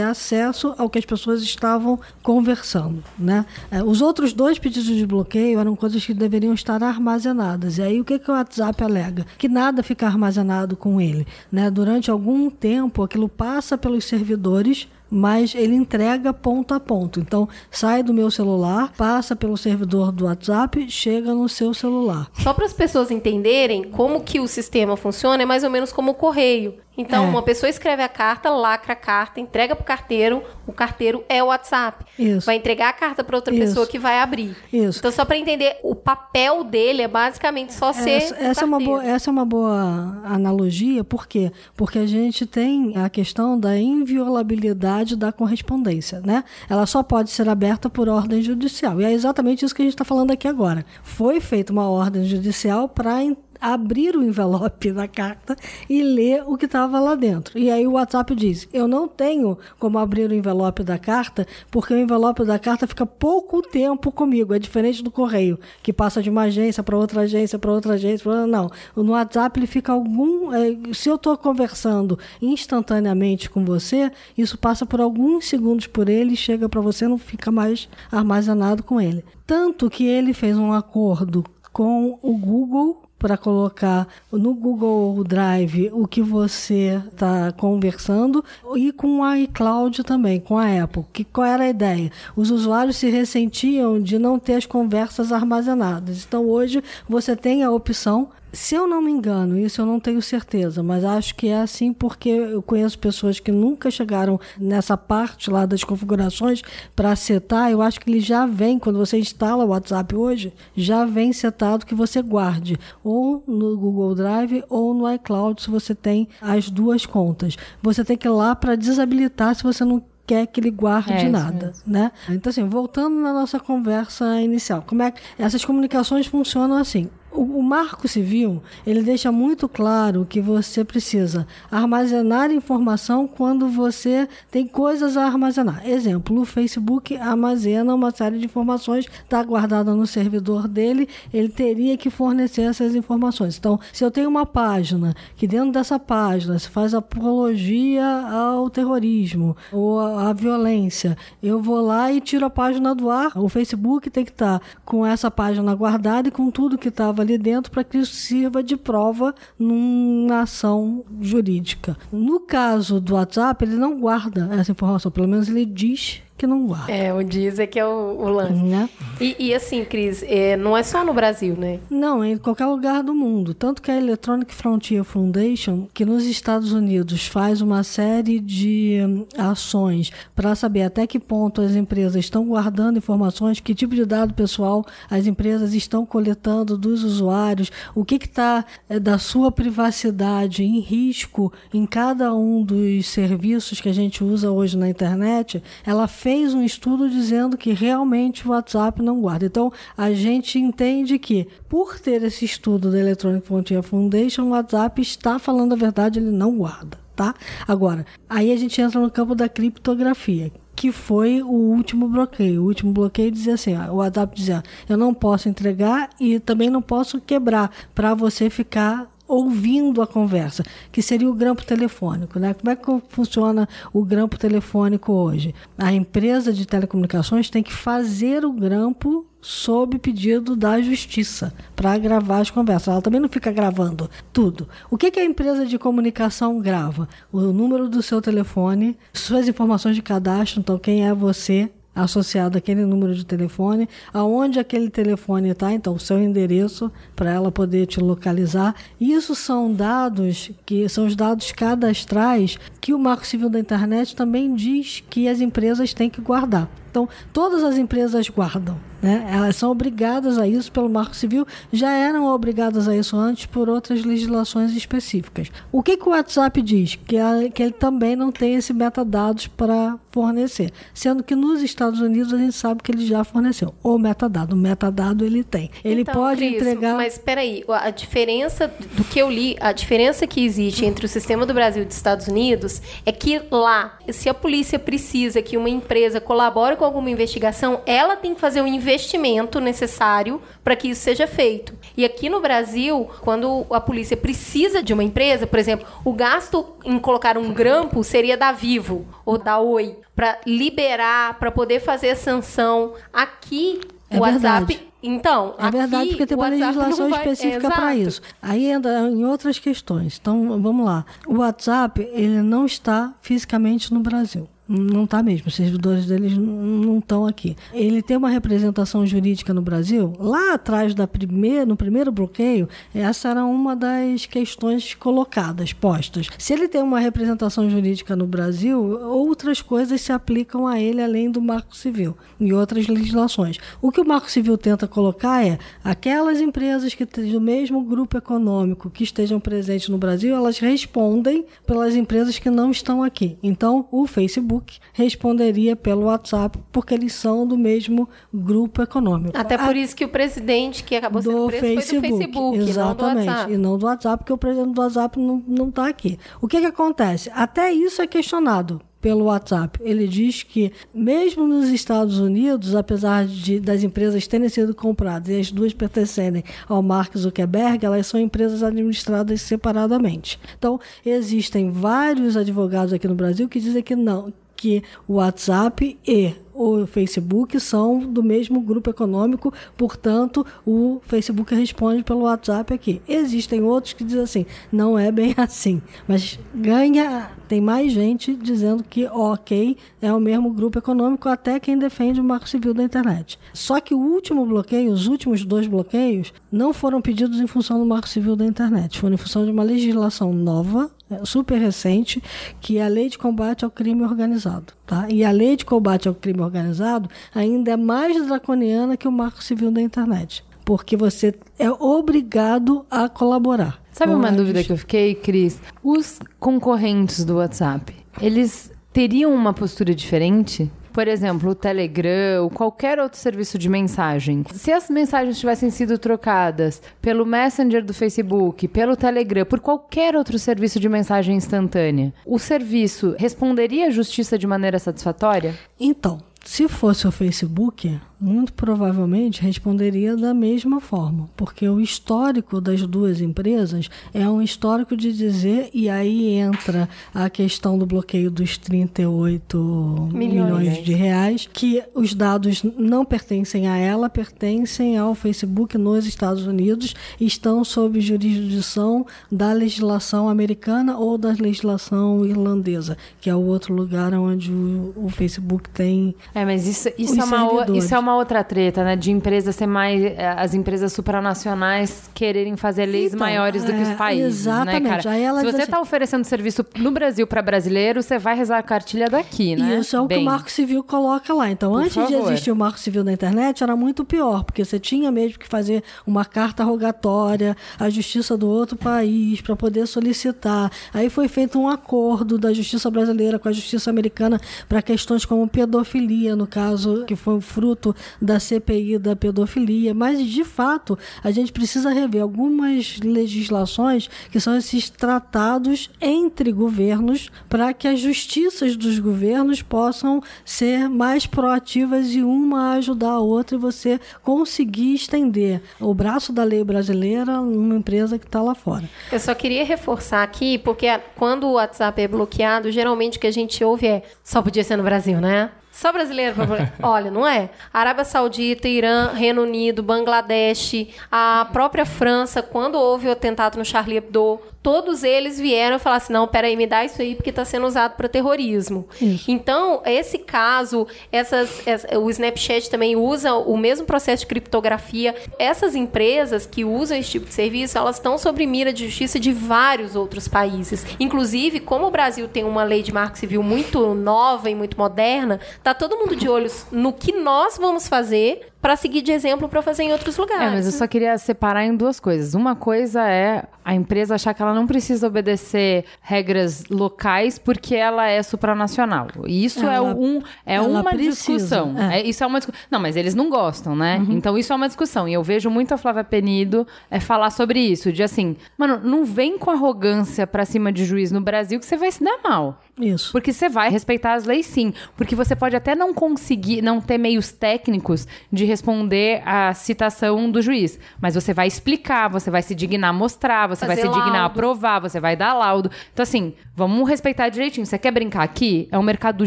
acesso ao que as pessoas estavam conversando, né? Os outros dois pedidos de bloqueio eram coisas que deveriam estar armazenadas. E aí o que, que o WhatsApp alega? Que nada fica armazenado com ele, né? Durante algum tempo aquilo passa pelos servidores, mas ele entrega ponto a ponto. Então, sai do meu celular, passa pelo servidor do WhatsApp, chega no seu celular. Só para as pessoas entenderem como que o sistema funciona, é mais ou menos como o correio. Então, é. uma pessoa escreve a carta, lacra a carta, entrega para o carteiro, o carteiro é o WhatsApp. Isso. Vai entregar a carta para outra Isso. pessoa que vai abrir. Isso. Então, só para entender, o papel dele é basicamente só essa, ser essa carteiro. É uma boa, essa é uma boa analogia, por quê? Porque a gente tem a questão da inviolabilidade da correspondência, né? Ela só pode ser aberta por ordem judicial. E é exatamente isso que a gente está falando aqui agora. Foi feita uma ordem judicial para abrir o envelope da carta e ler o que estava lá dentro. E aí o WhatsApp diz, eu não tenho como abrir o envelope da carta, porque o envelope da carta fica pouco tempo comigo, é diferente do correio, que passa de uma agência para outra agência, para outra agência, pra... não. No WhatsApp ele fica algum... se eu estou conversando instantaneamente com você, isso passa por alguns segundos por ele, chega para você, não fica mais armazenado com ele. Tanto que ele fez um acordo com o Google para colocar no Google Drive o que você está conversando, e com a iCloud também, com a Apple. Que, qual era a ideia? Os usuários se ressentiam de não ter as conversas armazenadas. Então, hoje, você tem a opção... Se eu não me engano, isso eu não tenho certeza, mas acho que é assim, porque eu conheço pessoas que nunca chegaram nessa parte lá das configurações para setar. Eu acho que ele já vem, quando você instala o WhatsApp hoje, já vem setado que você guarde ou no Google Drive ou no iCloud, se você tem as duas contas. Você tem que ir lá para desabilitar se você não quer que ele guarde é, nada, né? Então, assim, voltando na nossa conversa inicial, como é que essas comunicações funcionam assim? O Marco Civil, ele deixa muito claro que você precisa armazenar informação quando você tem coisas a armazenar. Exemplo, o Facebook armazena uma série de informações, está guardada no servidor dele, ele teria que fornecer essas informações. Então, se eu tenho uma página, que dentro dessa página se faz apologia ao terrorismo ou à violência, eu vou lá e tiro a página do ar. O Facebook tem que estar tá com essa página guardada e com tudo que estava ali dentro para que isso sirva de prova numa ação jurídica. No caso do WhatsApp, ele não guarda essa informação, pelo menos ele diz que não guarda. É, o diz é que é o, o lance. Né? E, e assim, Cris, é, não é só no Brasil, né? Não, é em qualquer lugar do mundo. Tanto que a Electronic Frontier Foundation, que nos Estados Unidos faz uma série de ações para saber até que ponto as empresas estão guardando informações, que tipo de dado pessoal as empresas estão coletando dos usuários, o que está é, da sua privacidade em risco em cada um dos serviços que a gente usa hoje na internet, ela fez fez um estudo dizendo que realmente o WhatsApp não guarda. Então, a gente entende que, por ter esse estudo da Electronic Frontier Foundation, o WhatsApp está falando a verdade, ele não guarda, tá? Agora, aí a gente entra no campo da criptografia, que foi o último bloqueio. O último bloqueio dizia assim, o WhatsApp dizia, eu não posso entregar e também não posso quebrar para você ficar ouvindo a conversa, que seria o grampo telefônico, né? Como é que funciona o grampo telefônico hoje? A empresa de telecomunicações tem que fazer o grampo sob pedido da justiça para gravar as conversas. Ela também não fica gravando tudo. O que, que a empresa de comunicação grava? O número do seu telefone, suas informações de cadastro, então quem é você, associado àquele número de telefone, aonde aquele telefone está, então o seu endereço, para ela poder te localizar. Isso são dados, que são os dados cadastrais, que o Marco Civil da Internet também diz que as empresas têm que guardar. Então, todas as empresas guardam, né? Elas são obrigadas a isso pelo Marco Civil, já eram obrigadas a isso antes por outras legislações específicas. O que, que o WhatsApp diz? Que, a, que ele também não tem esse metadados para fornecer, sendo que nos Estados Unidos a gente sabe que ele já forneceu o metadado, o metadado ele tem. Ele então, pode Cris, entregar... Mas espera aí, a diferença do que eu li, a diferença que existe entre o sistema do Brasil e dos Estados Unidos é que lá, se a polícia precisa que uma empresa colabore com alguma investigação, ela tem que fazer o investimento necessário para que isso seja feito. E aqui no Brasil, quando a polícia precisa de uma empresa, por exemplo, o gasto em colocar um grampo seria da Vivo ou da Oi, para liberar, para poder fazer a sanção. Aqui, é o WhatsApp... Verdade. Então, é aqui, verdade, porque tem uma legislação vai... específica para isso. Aí entra em outras questões. Então, vamos lá. O WhatsApp, ele não está fisicamente no Brasil. Não está mesmo, os servidores deles não estão aqui. Ele tem uma representação jurídica no Brasil. Lá atrás, da primeira, no primeiro bloqueio, essa era uma das questões colocadas, postas. Se ele tem uma representação jurídica no Brasil, outras coisas se aplicam a ele além do Marco Civil e outras legislações. O que o Marco Civil tenta colocar é aquelas empresas que têm o mesmo grupo econômico que estejam presentes no Brasil, elas respondem pelas empresas que não estão aqui. Então, o Facebook responderia pelo WhatsApp, porque eles são do mesmo grupo econômico. Até por isso que o presidente que acabou sendo preso Facebook, foi do Facebook, exatamente, não do WhatsApp. E não do WhatsApp, porque o presidente do WhatsApp não está aqui. O que, que acontece? Até isso é questionado pelo WhatsApp. Ele diz que mesmo nos Estados Unidos, apesar de, das empresas terem sido compradas e as duas pertencerem ao Mark Zuckerberg, elas são empresas administradas separadamente. Então, existem vários advogados aqui no Brasil que dizem que não, que o WhatsApp e o Facebook são do mesmo grupo econômico, portanto, o Facebook responde pelo WhatsApp aqui. Existem outros que dizem assim, não é bem assim, mas ganha, tem mais gente dizendo que, ok, é o mesmo grupo econômico, até quem defende o Marco Civil da Internet. Só que o último bloqueio, os últimos dois bloqueios, não foram pedidos em função do Marco Civil da Internet, foram em função de uma legislação nova, super recente, que é a Lei de Combate ao Crime Organizado. Tá? E a Lei de Combate ao Crime Organizado ainda é mais draconiana que o Marco Civil da Internet, porque você é obrigado a colaborar. Sabe uma dúvida que eu fiquei, Cris? Os concorrentes do WhatsApp, eles teriam uma postura diferente? por exemplo, o Telegram ou qualquer outro serviço de mensagem, se as mensagens tivessem sido trocadas pelo Messenger do Facebook, pelo Telegram, por qualquer outro serviço de mensagem instantânea, o serviço responderia à justiça de maneira satisfatória? Então, se fosse o Facebook, muito provavelmente responderia da mesma forma, porque o histórico das duas empresas é um histórico de dizer, e aí entra a questão do bloqueio dos trinta e oito milhões de reais, que os dados não pertencem a ela, pertencem ao Facebook nos Estados Unidos, estão sob jurisdição da legislação americana ou da legislação irlandesa, que é o outro lugar onde o, o Facebook tem. É, mas isso, isso, é uma, isso é uma outra treta, né? De empresas ser mais... As empresas supranacionais quererem fazer leis então, maiores do é, que os países, exatamente, né, cara? Aí ela se você está assim, oferecendo serviço no Brasil para brasileiro, você vai rezar a cartilha daqui, né? Isso é o Bem, que o Marco Civil coloca lá. Então, antes favor. de existir o Marco Civil da Internet, era muito pior, porque você tinha mesmo que fazer uma carta rogatória à justiça do outro país para poder solicitar. Aí foi feito um acordo da justiça brasileira com a justiça americana para questões como pedofilia, no caso que foi um fruto da C P I da pedofilia, mas de fato a gente precisa rever algumas legislações que são esses tratados entre governos para que as justiças dos governos possam ser mais proativas e uma ajudar a outra e você conseguir estender o braço da lei brasileira numa empresa que está lá fora. Eu só queria reforçar aqui, porque quando o WhatsApp é bloqueado, geralmente o que a gente ouve é só podia ser no Brasil, né? Só brasileiro, olha, não é? Arábia Saudita, Irã, Reino Unido, Bangladesh, a própria França, quando houve o atentado no Charlie Hebdo, todos eles vieram e falaram assim, não, peraí, me dá isso aí porque está sendo usado para terrorismo. Isso. Então, esse caso, essas, essa, o Snapchat também usa o mesmo processo de criptografia. Essas empresas que usam esse tipo de serviço, elas estão sob mira de justiça de vários outros países. Inclusive, como o Brasil tem uma lei de marco civil muito nova e muito moderna, tá todo mundo de olhos no que nós vamos fazer para seguir de exemplo para fazer em outros lugares. É, mas eu só queria separar em duas coisas. Uma coisa é a empresa achar que ela não precisa obedecer regras locais porque ela é supranacional. E isso ela, é, um, é uma precisa, discussão. É. É, isso é uma discussão. Não, mas eles não gostam, né? Uhum. Então isso é uma discussão. E eu vejo muito a Flávia Penido é, falar sobre isso, de assim, mano, não vem com arrogância para cima de juiz no Brasil que você vai se dar mal. Isso. Porque você vai respeitar as leis, sim. Porque você pode até não conseguir, não ter meios técnicos de responder a citação do juiz. Mas você vai explicar, você vai se dignar a mostrar, você Fazer vai se dignar a aprovar, você vai dar laudo. Então, assim, vamos respeitar direitinho. Você quer brincar aqui? É um mercado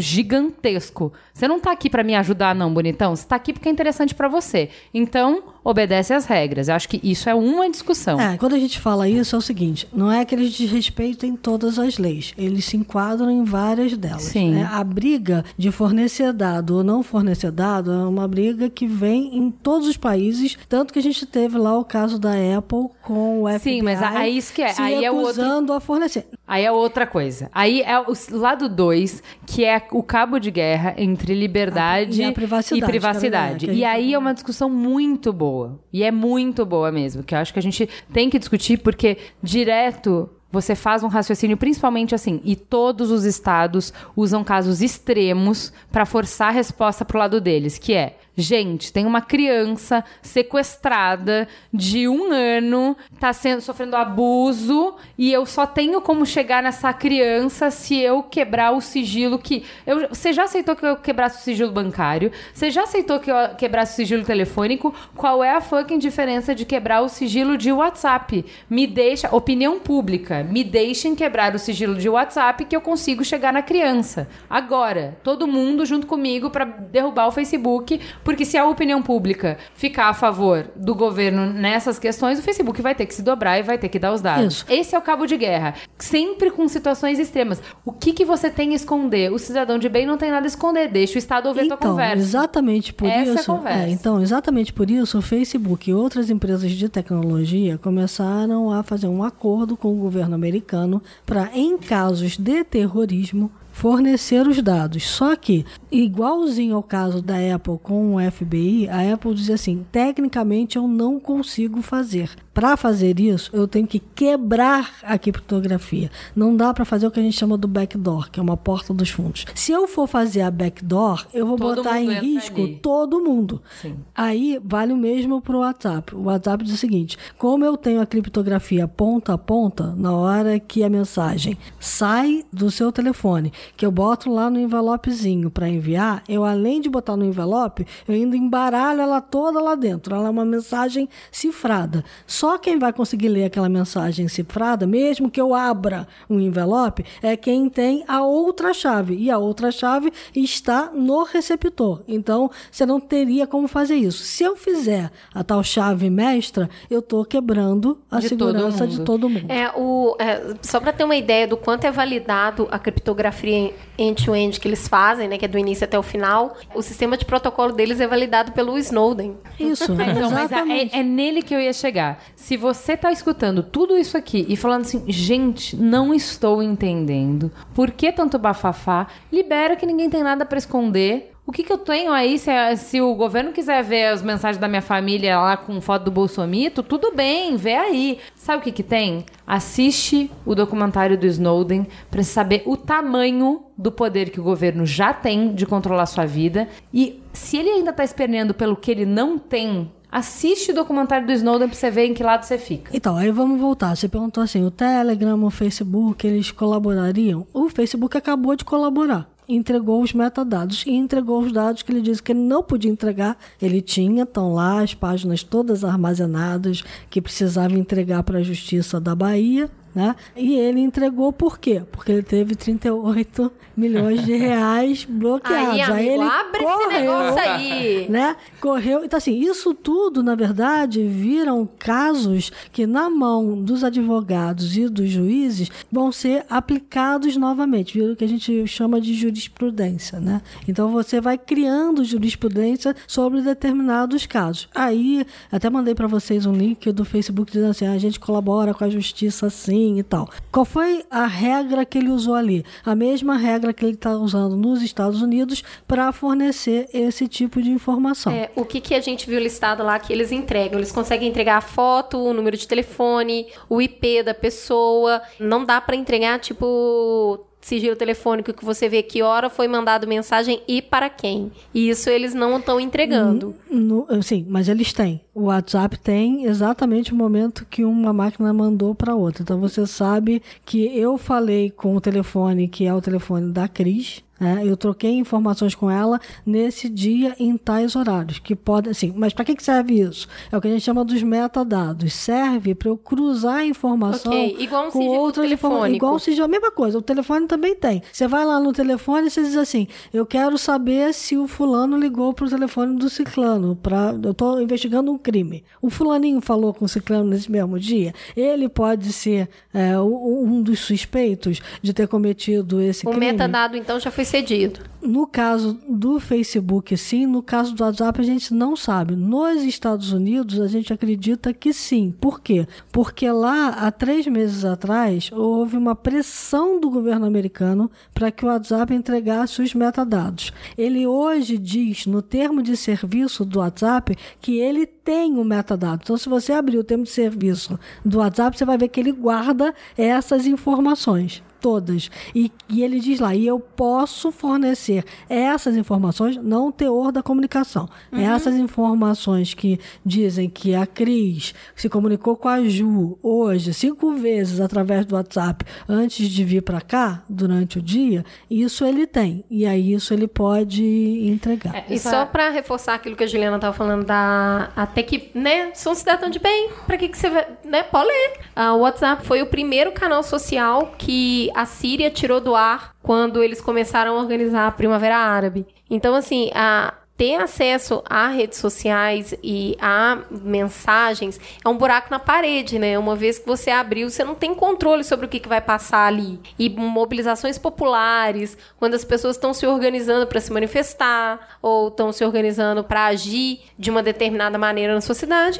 gigantesco. Você não tá aqui pra me ajudar, não, bonitão. Você tá aqui porque é interessante pra você. Então, obedece às regras. Eu acho que isso é uma discussão. É, quando a gente fala isso, é o seguinte, não é que eles desrespeitem todas as leis. Eles se enquadram em várias delas. Sim. Né? A briga de fornecer dado ou não fornecer dado é uma briga que vem em todos os países, tanto que a gente teve lá o caso da Apple com o F B I. Sim, mas aí isso que é. Se aí acusando é outro... a fornecer. Aí é outra coisa. Aí é o lado dois, que é o cabo de guerra entre liberdade a, e, a privacidade, e privacidade. E aí é uma discussão muito boa. E é muito boa mesmo, que eu acho que a gente tem que discutir, porque direto você faz um raciocínio, principalmente assim, e todos os estados usam casos extremos para forçar a resposta pro lado deles, que é, gente, tem uma criança sequestrada de um ano, tá sendo, sofrendo abuso, e eu só tenho como chegar nessa criança se eu quebrar o sigilo que... Eu, você já aceitou que eu quebrasse o sigilo bancário? Você já aceitou que eu quebrasse o sigilo telefônico? Qual é a fucking diferença de quebrar o sigilo de WhatsApp? Me deixa... Opinião pública. Me deixem quebrar o sigilo de WhatsApp que eu consigo chegar na criança. Agora, todo mundo junto comigo para derrubar o Facebook, porque se a opinião pública ficar a favor do governo nessas questões, o Facebook vai ter que se dobrar e vai ter que dar os dados. Isso. Esse é o cabo de guerra. Sempre com situações extremas. O que, que você tem a esconder? O cidadão de bem não tem nada a esconder. Deixa o Estado ouvir então, a tua conversa. Exatamente por Essa isso, é a conversa. É, então, exatamente por isso, o Facebook e outras empresas de tecnologia começaram a fazer um acordo com o governo americano para, em casos de terrorismo, fornecer os dados. Só que, igualzinho ao caso da Apple com o F B I, a Apple diz assim, tecnicamente eu não consigo fazer. Para fazer isso, eu tenho que quebrar a criptografia. Não dá para fazer o que a gente chama do backdoor, que é uma porta dos fundos. Se eu for fazer a backdoor, eu vou todo botar em risco ali. Todo mundo. Sim. Aí, vale o mesmo para o WhatsApp. O WhatsApp diz o seguinte, como eu tenho a criptografia ponta a ponta, na hora que a mensagem sai do seu telefone, que eu boto lá no envelopezinho para enviar, eu além de botar no envelope, eu ainda embaralho ela toda lá dentro. Ela é uma mensagem cifrada. Só quem vai conseguir ler aquela mensagem cifrada, mesmo que eu abra um envelope, é quem tem a outra chave. E a outra chave está no receptor. Então, você não teria como fazer isso. Se eu fizer a tal chave mestra, eu estou quebrando a de segurança todo de todo mundo. É, o, é, só para ter uma ideia do quanto é validado a criptografia end-to-end que eles fazem, né, que é do início até o final, o sistema de protocolo deles é validado pelo Snowden. Isso, então, mas é, é nele que eu ia chegar. Se você tá escutando tudo isso aqui e falando assim, gente, não estou entendendo, por que tanto bafafá? Libera que ninguém tem nada para esconder. O que que eu tenho aí, se, se o governo quiser ver as mensagens da minha família lá com foto do Bolsomito, tudo bem, vê aí. Sabe o que que tem? Assiste o documentário do Snowden para saber o tamanho do poder que o governo já tem de controlar sua vida. E se ele ainda tá esperneando pelo que ele não tem, assiste o documentário do Snowden pra você ver em que lado você fica. Então, aí vamos voltar. Você perguntou assim, o Telegram, o Facebook, eles colaborariam? O Facebook acabou de colaborar. Entregou os metadados e entregou os dados que ele disse que ele não podia entregar. Ele tinha, estão lá as páginas todas armazenadas que precisava entregar para a Justiça da Bahia, né? E ele entregou por quê? Porque ele teve trinta e oito milhões de reais bloqueados. Aí, amigo, aí ele abre correu, esse negócio aí. Né? Correu. Então, assim, isso tudo, na verdade, viram casos que, na mão dos advogados e dos juízes, vão ser aplicados novamente. Viram o que a gente chama de jurisprudência, né? Então, você vai criando jurisprudência sobre determinados casos. Aí, até mandei para vocês um link do Facebook dizendo assim, a gente colabora com a justiça assim, e tal. Qual foi a regra que ele usou ali? A mesma regra que ele está usando nos Estados Unidos para fornecer esse tipo de informação. É, o que, que a gente viu listado lá que eles entregam? Eles conseguem entregar a foto, o número de telefone, o I P da pessoa. Não dá para entregar, tipo, sigilo telefônico que você vê que hora foi mandado mensagem e para quem. E isso eles não estão entregando. No, no, sim, mas eles têm. O WhatsApp tem exatamente o momento que uma máquina mandou para outra. Então, você sabe que eu falei com o telefone, que é o telefone da Cris, né? Eu troquei informações com ela nesse dia em tais horários. Que pode, assim, mas para que serve isso? É o que a gente chama dos metadados. Serve para eu cruzar a informação okay, igual um com outras informações. Igual um sigilo, a mesma coisa. O telefone também tem. Você vai lá no telefone e você diz assim, eu quero saber se o fulano ligou para o telefone do ciclano. Pra, eu estou investigando um crime. O fulaninho falou com o ciclano nesse mesmo dia. Ele pode ser é, um dos suspeitos de ter cometido esse crime. O metadado, então, já foi cedido. No caso do Facebook, sim. No caso do WhatsApp, a gente não sabe. Nos Estados Unidos, a gente acredita que sim. Por quê? Porque lá, há três meses atrás, houve uma pressão do governo americano para que o WhatsApp entregasse os metadados. Ele hoje diz, no termo de serviço do WhatsApp, que ele tem o metadado. Então, se você abrir o termo de serviço do WhatsApp, você vai ver que ele guarda essas informações. Todas. E, e ele diz lá, e eu posso fornecer essas informações, não o teor da comunicação. Uhum. Essas informações que dizem que a Cris se comunicou com a Ju hoje, cinco vezes através do WhatsApp, antes de vir para cá, durante o dia, isso ele tem. E aí isso ele pode entregar. É, e só para reforçar aquilo que a Juliana estava falando, da até que, né, sou um cidadão de bem, para que, que você vai, né, pode ler. O WhatsApp foi o primeiro canal social que a Síria tirou do ar quando eles começaram a organizar a Primavera Árabe. Então, assim, a ter acesso a redes sociais e a mensagens é um buraco na parede, né? Uma vez que você abriu, você não tem controle sobre o que, que vai passar ali. E mobilizações populares, quando as pessoas estão se organizando para se manifestar ou estão se organizando para agir de uma determinada maneira na sociedade,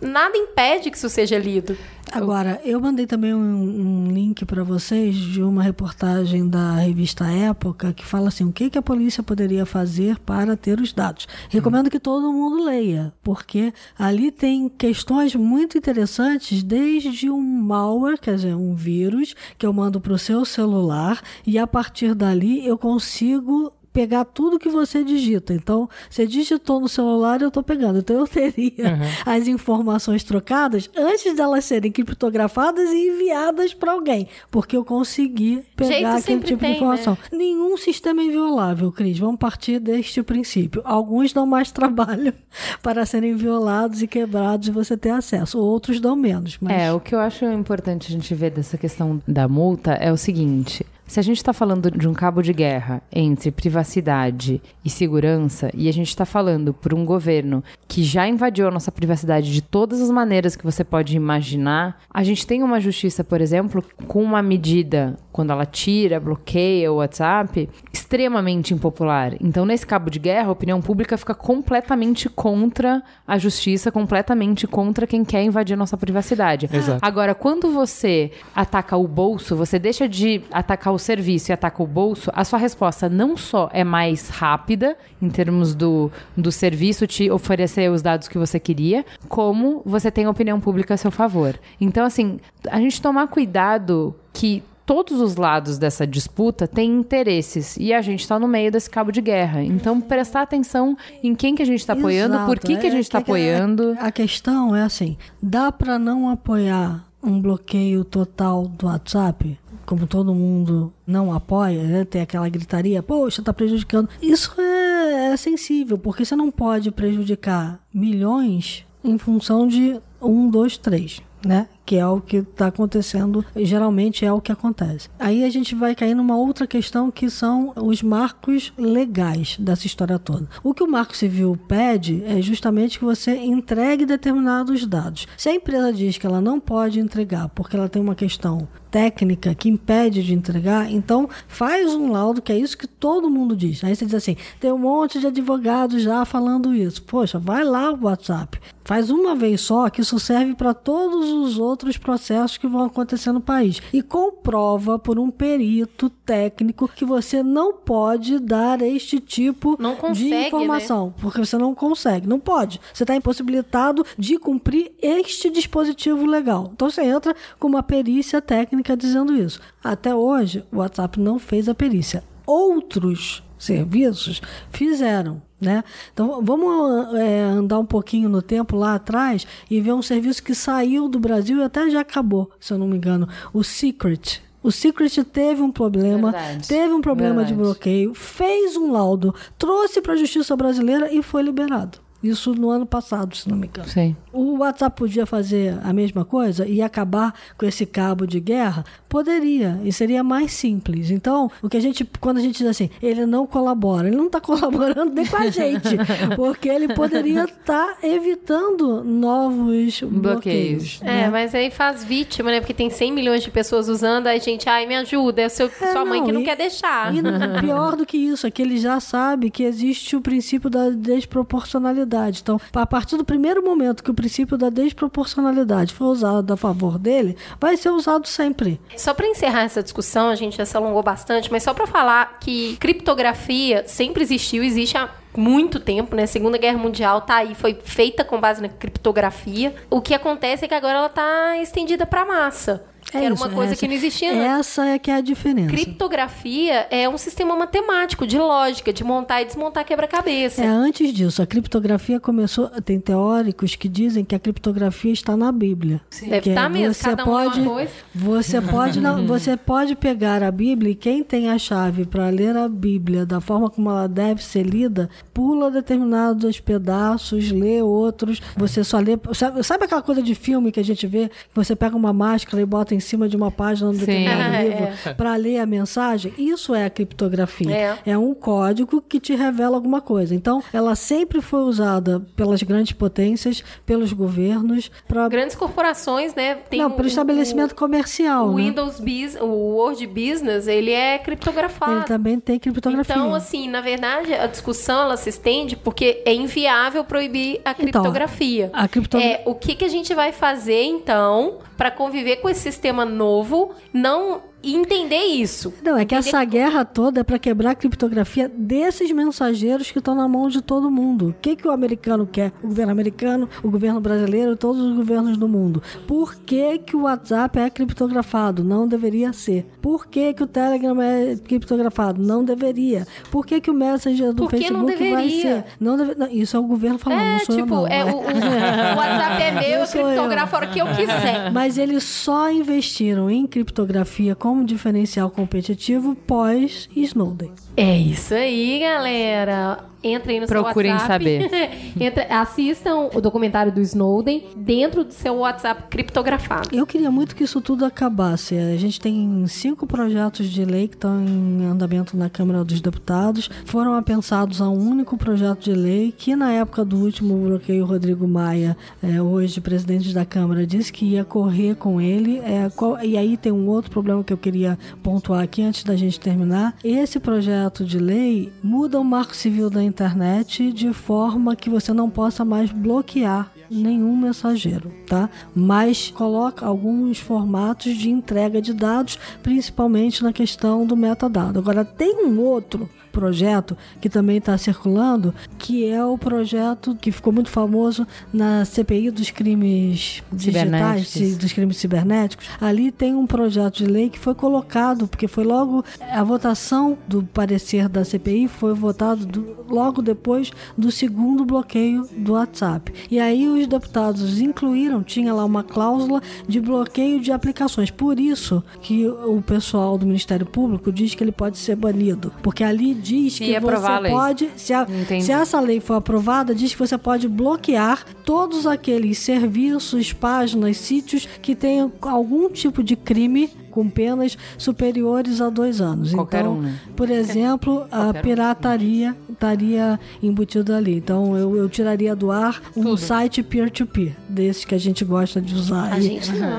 nada impede que isso seja lido. Agora, eu mandei também um, um link para vocês de uma reportagem da revista Época que fala assim, o que, que a polícia poderia fazer para ter os dados. Recomendo hum. que todo mundo leia, porque ali tem questões muito interessantes, desde um malware, quer dizer, um vírus, que eu mando para o seu celular e a partir dali eu consigo pegar tudo que você digita. Então, você digitou no celular, eu estou pegando. Então, eu teria uhum. as informações trocadas antes delas serem criptografadas e enviadas para alguém, porque eu consegui pegar aquele tipo tem, de informação. Né? Nenhum sistema é inviolável, Cris. Vamos partir deste princípio. Alguns dão mais trabalho para serem violados e quebrados e você ter acesso. Outros dão menos. Mas... É, o que eu acho importante a gente ver dessa questão da multa é o seguinte... Se a gente está falando de um cabo de guerra entre privacidade e segurança, e a gente está falando por um governo que já invadiu a nossa privacidade de todas as maneiras que você pode imaginar, a gente tem uma justiça, por exemplo, com uma medida, quando ela tira, bloqueia o WhatsApp, extremamente impopular. Então, nesse cabo de guerra, a opinião pública fica completamente contra a justiça, completamente contra quem quer invadir a nossa privacidade. Exato. Agora, quando você ataca o bolso, você deixa de atacar o serviço e ataca o bolso, a sua resposta não só é mais rápida em termos do, do serviço te oferecer os dados que você queria, como você tem a opinião pública a seu favor. Então, assim, a gente tomar cuidado que todos os lados dessa disputa têm interesses e a gente está no meio desse cabo de guerra. Então, prestar atenção em quem que a gente está apoiando, por que, é, que a gente está apoiando. A questão é assim, dá para não apoiar um bloqueio total do WhatsApp? Como todo mundo não apoia, né? Tem aquela gritaria, poxa, tá prejudicando. Isso é, é sensível, porque você não pode prejudicar milhões em função de um, dois, três, né? Que é o que está acontecendo, geralmente é o que acontece. Aí a gente vai cair numa outra questão que são os marcos legais dessa história toda. O que o Marco Civil pede é justamente que você entregue determinados dados. Se a empresa diz que ela não pode entregar porque ela tem uma questão técnica que impede de entregar, então faz um laudo, que é isso que todo mundo diz. Aí você diz assim, tem um monte de advogados já falando isso. Poxa, vai lá o WhatsApp, faz uma vez só, que isso serve para todos os outros outros processos que vão acontecer no país. E comprova por um perito técnico que você não pode dar este tipo não consegue, de informação. Né? Porque você não consegue. Não pode. Você está impossibilitado de cumprir este dispositivo legal. Então você entra com uma perícia técnica dizendo isso. Até hoje, o WhatsApp não fez a perícia. Outros serviços fizeram. Né? Então vamos é, andar um pouquinho no tempo lá atrás e ver um serviço que saiu do Brasil e até já acabou, se eu não me engano, o Secret. O Secret teve um problema, Verdade. teve um problema Verdade. de bloqueio, fez um laudo, trouxe para a justiça brasileira e foi liberado. Isso no ano passado, se não me engano. Sim. O WhatsApp podia fazer a mesma coisa e acabar com esse cabo de guerra? Poderia, e seria mais simples. Então, o que a gente, quando a gente diz assim, ele não colabora, ele não está colaborando nem com a gente, porque ele poderia estar tá evitando novos bloqueios. bloqueios né? É, mas aí faz vítima, né? Porque tem cem milhões de pessoas usando, aí a gente, ai, me ajuda, é, seu, é sua não, mãe que não e, quer deixar. E pior do que isso, é que ele já sabe que existe o princípio da desproporcionalidade. Então, a partir do primeiro momento que o princípio da desproporcionalidade foi usado a favor dele, vai ser usado sempre. Só para encerrar essa discussão, a gente já se alongou bastante, mas só para falar que criptografia sempre existiu, existe há muito tempo, né? Segunda Guerra Mundial tá aí, foi feita com base na criptografia. O que acontece é que agora ela tá estendida para a massa. É que era isso, uma coisa essa, que não existia antes. Essa é que é a diferença. Criptografia é um sistema matemático, de lógica, de montar e desmontar quebra-cabeça. É, antes disso, a criptografia começou... Tem teóricos que dizem que a criptografia está na Bíblia. Sim. Deve estar mesmo, cada um pode, uma coisa. Você pode, não, você pode pegar a Bíblia e quem tem a chave para ler a Bíblia da forma como ela deve ser lida, pula determinados pedaços, lê outros, você só lê... Sabe, sabe aquela coisa de filme que a gente vê? Você pega uma máscara e bota em cima de uma página do determinado livro é. para ler a mensagem, isso é a criptografia. É. é um código que te revela alguma coisa. Então, ela sempre foi usada pelas grandes potências, pelos governos, para grandes corporações, né? Tem Não, um, para o estabelecimento um, comercial. O né? Windows Business, o Word Business, ele é criptografado. Ele também tem criptografia. Então, assim, na verdade, a discussão ela se estende porque é inviável proibir a criptografia. Então, a criptografia. É, o que, que a gente vai fazer, então, para conviver com esse sistema novo, não... E entender isso. Não, é que entender... essa guerra toda é para quebrar a criptografia desses mensageiros que estão na mão de todo mundo. O que, que o americano quer? O governo americano, o governo brasileiro, todos os governos do mundo. Por que, que o WhatsApp é criptografado? Não deveria ser. Por que, que o Telegram é criptografado? Não deveria. Por que, que o Messenger do Porque Facebook vai ser? Não deve... não, isso é o governo falando, é, não sou tipo, eu não. É, o, o, o WhatsApp é meu, eu criptografo a hora que eu quiser. Mas eles só investiram em criptografia com um diferencial competitivo pós Snowden. É isso aí, galera. Entrem no Procurem seu WhatsApp. Procurem saber. Entra, assistam o documentário do Snowden dentro do seu WhatsApp criptografado. Eu queria muito que isso tudo acabasse. A gente tem cinco projetos de lei que estão em andamento na Câmara dos Deputados. Foram apensados a um único projeto de lei que, na época do último bloqueio, Rodrigo Maia, é, hoje presidente da Câmara, disse que ia correr com ele. É, qual, e aí tem um outro problema que eu queria pontuar aqui antes da gente terminar. Esse projeto de lei muda o Marco Civil da Internet internet de forma que você não possa mais bloquear nenhum mensageiro, tá? Mas coloca alguns formatos de entrega de dados, principalmente na questão do metadado. Agora, tem um outro projeto que também está circulando, que é o projeto que ficou muito famoso na C P I dos crimes digitais, dos crimes cibernéticos. Ali tem um projeto de lei que foi colocado, porque foi logo a votação do parecer da C P I foi votado do, logo depois do segundo bloqueio do WhatsApp. E aí os deputados incluíram, tinha lá uma cláusula de bloqueio de aplicações. Por isso que o pessoal do Ministério Público diz que ele pode ser banido, porque ali diz que você pode, se, a, se essa lei for aprovada, diz que você pode bloquear todos aqueles serviços, páginas, sítios que tenham algum tipo de crime com penas superiores a dois anos. Qualquer então, um, né? Por exemplo, a Qualquer pirataria um. estaria embutida ali. Então, eu, eu tiraria do ar um Tudo. site peer-to-peer, desses que a gente gosta de usar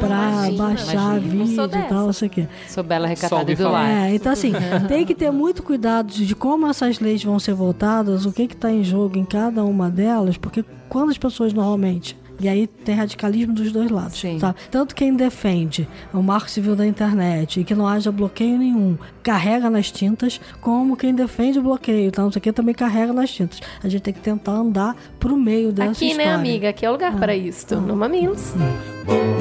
para baixar vídeo e tal, não sei o quê. Sou bela recatada e do ar. É, então, assim, tem que ter muito cuidado de como essas leis vão ser votadas, o que está em jogo em cada uma delas, porque quando as pessoas normalmente... E aí tem radicalismo dos dois lados, tá? Tanto quem defende o Marco Civil da Internet e que não haja bloqueio nenhum, carrega nas tintas, como quem defende o bloqueio, tá? Não sei o que, também carrega nas tintas. A gente tem que tentar andar pro meio dessa aqui, história. Aqui, né, amiga? Aqui é o lugar ah, para isto, ah, no Mamilos. Ah.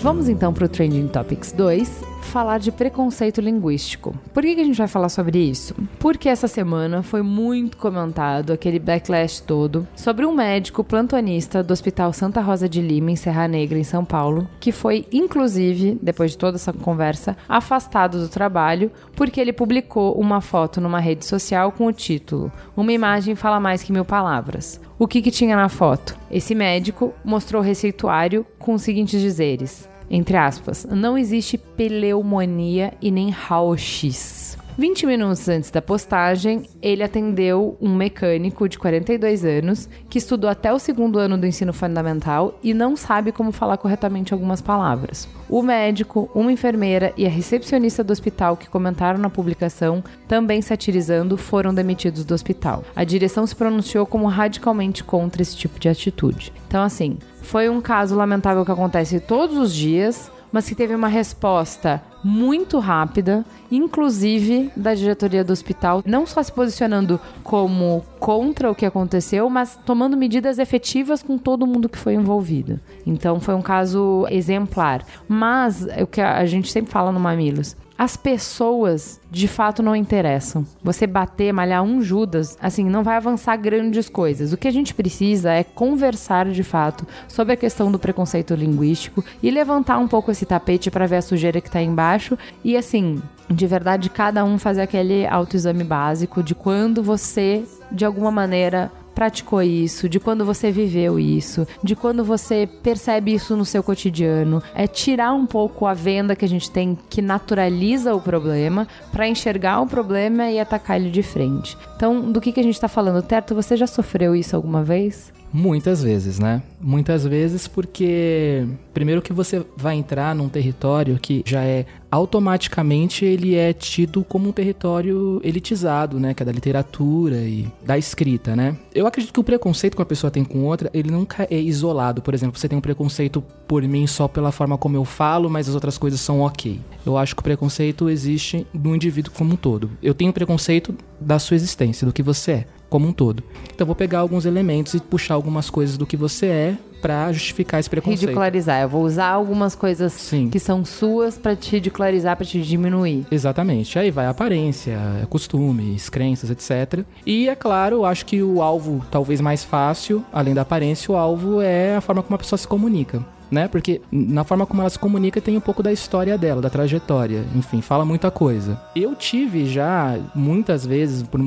Vamos então para o Trending Topics dois, falar de preconceito linguístico. Por que, que a gente vai falar sobre isso? Porque essa semana foi muito comentado aquele backlash todo sobre um médico plantonista do Hospital Santa Rosa de Lima, em Serra Negra, em São Paulo, que foi, inclusive, depois de toda essa conversa, afastado do trabalho porque ele publicou uma foto numa rede social com o título "Uma imagem fala mais que mil palavras". O que, que tinha na foto? Esse médico mostrou o receituário com os seguintes dizeres, entre aspas, "não existe pneumonia e nem raio-x". vinte minutos antes da postagem, ele atendeu um mecânico de quarenta e dois anos que estudou até o segundo ano do ensino fundamental e não sabe como falar corretamente algumas palavras. O médico, uma enfermeira e a recepcionista do hospital que comentaram na publicação, também satirizando, foram demitidos do hospital. A direção se pronunciou como radicalmente contra esse tipo de atitude. Então, assim, foi um caso lamentável que acontece todos os dias, mas que teve uma resposta muito rápida, inclusive da diretoria do hospital, não só se posicionando como contra o que aconteceu, mas tomando medidas efetivas com todo mundo que foi envolvido. Então foi um caso exemplar. Mas é o que a gente sempre fala no Mamilos, As pessoas, de fato, não interessam. Você bater, malhar um Judas, assim, não vai avançar grandes coisas. O que a gente precisa é conversar, de fato, sobre a questão do preconceito linguístico e levantar um pouco esse tapete para ver a sujeira que tá embaixo. E, assim, de verdade, cada um fazer aquele autoexame básico de quando você, de alguma maneira, praticou isso, de quando você viveu isso, de quando você percebe isso no seu cotidiano. É tirar um pouco a venda que a gente tem que naturaliza o problema para enxergar o problema e atacar ele de frente. Então, do que, que a gente está falando? Terto, você já sofreu isso alguma vez? Muitas vezes, né? Muitas vezes porque, primeiro que você vai entrar num território que já é, automaticamente, ele é tido como um território elitizado, né? Que é da literatura e da escrita, né? Eu acredito que o preconceito que uma pessoa tem com outra, ele nunca é isolado. Por exemplo, você tem um preconceito por mim só pela forma como eu falo, mas as outras coisas são ok. Eu acho que o preconceito existe no indivíduo como um todo. Eu tenho preconceito da sua existência, do que você é como um todo. Então eu vou pegar alguns elementos e puxar algumas coisas do que você é pra justificar esse preconceito. Ridicularizar. Eu vou usar algumas coisas Sim. que são suas pra te ridicularizar, pra te diminuir. Exatamente. Aí vai a aparência, costumes, crenças, etcétera. E, é claro, eu acho que o alvo talvez mais fácil, além da aparência, o alvo é a forma como a pessoa se comunica. Né? Porque na forma como ela se comunica tem um pouco da história dela, da trajetória, enfim, fala muita coisa. Eu tive já, muitas vezes, por,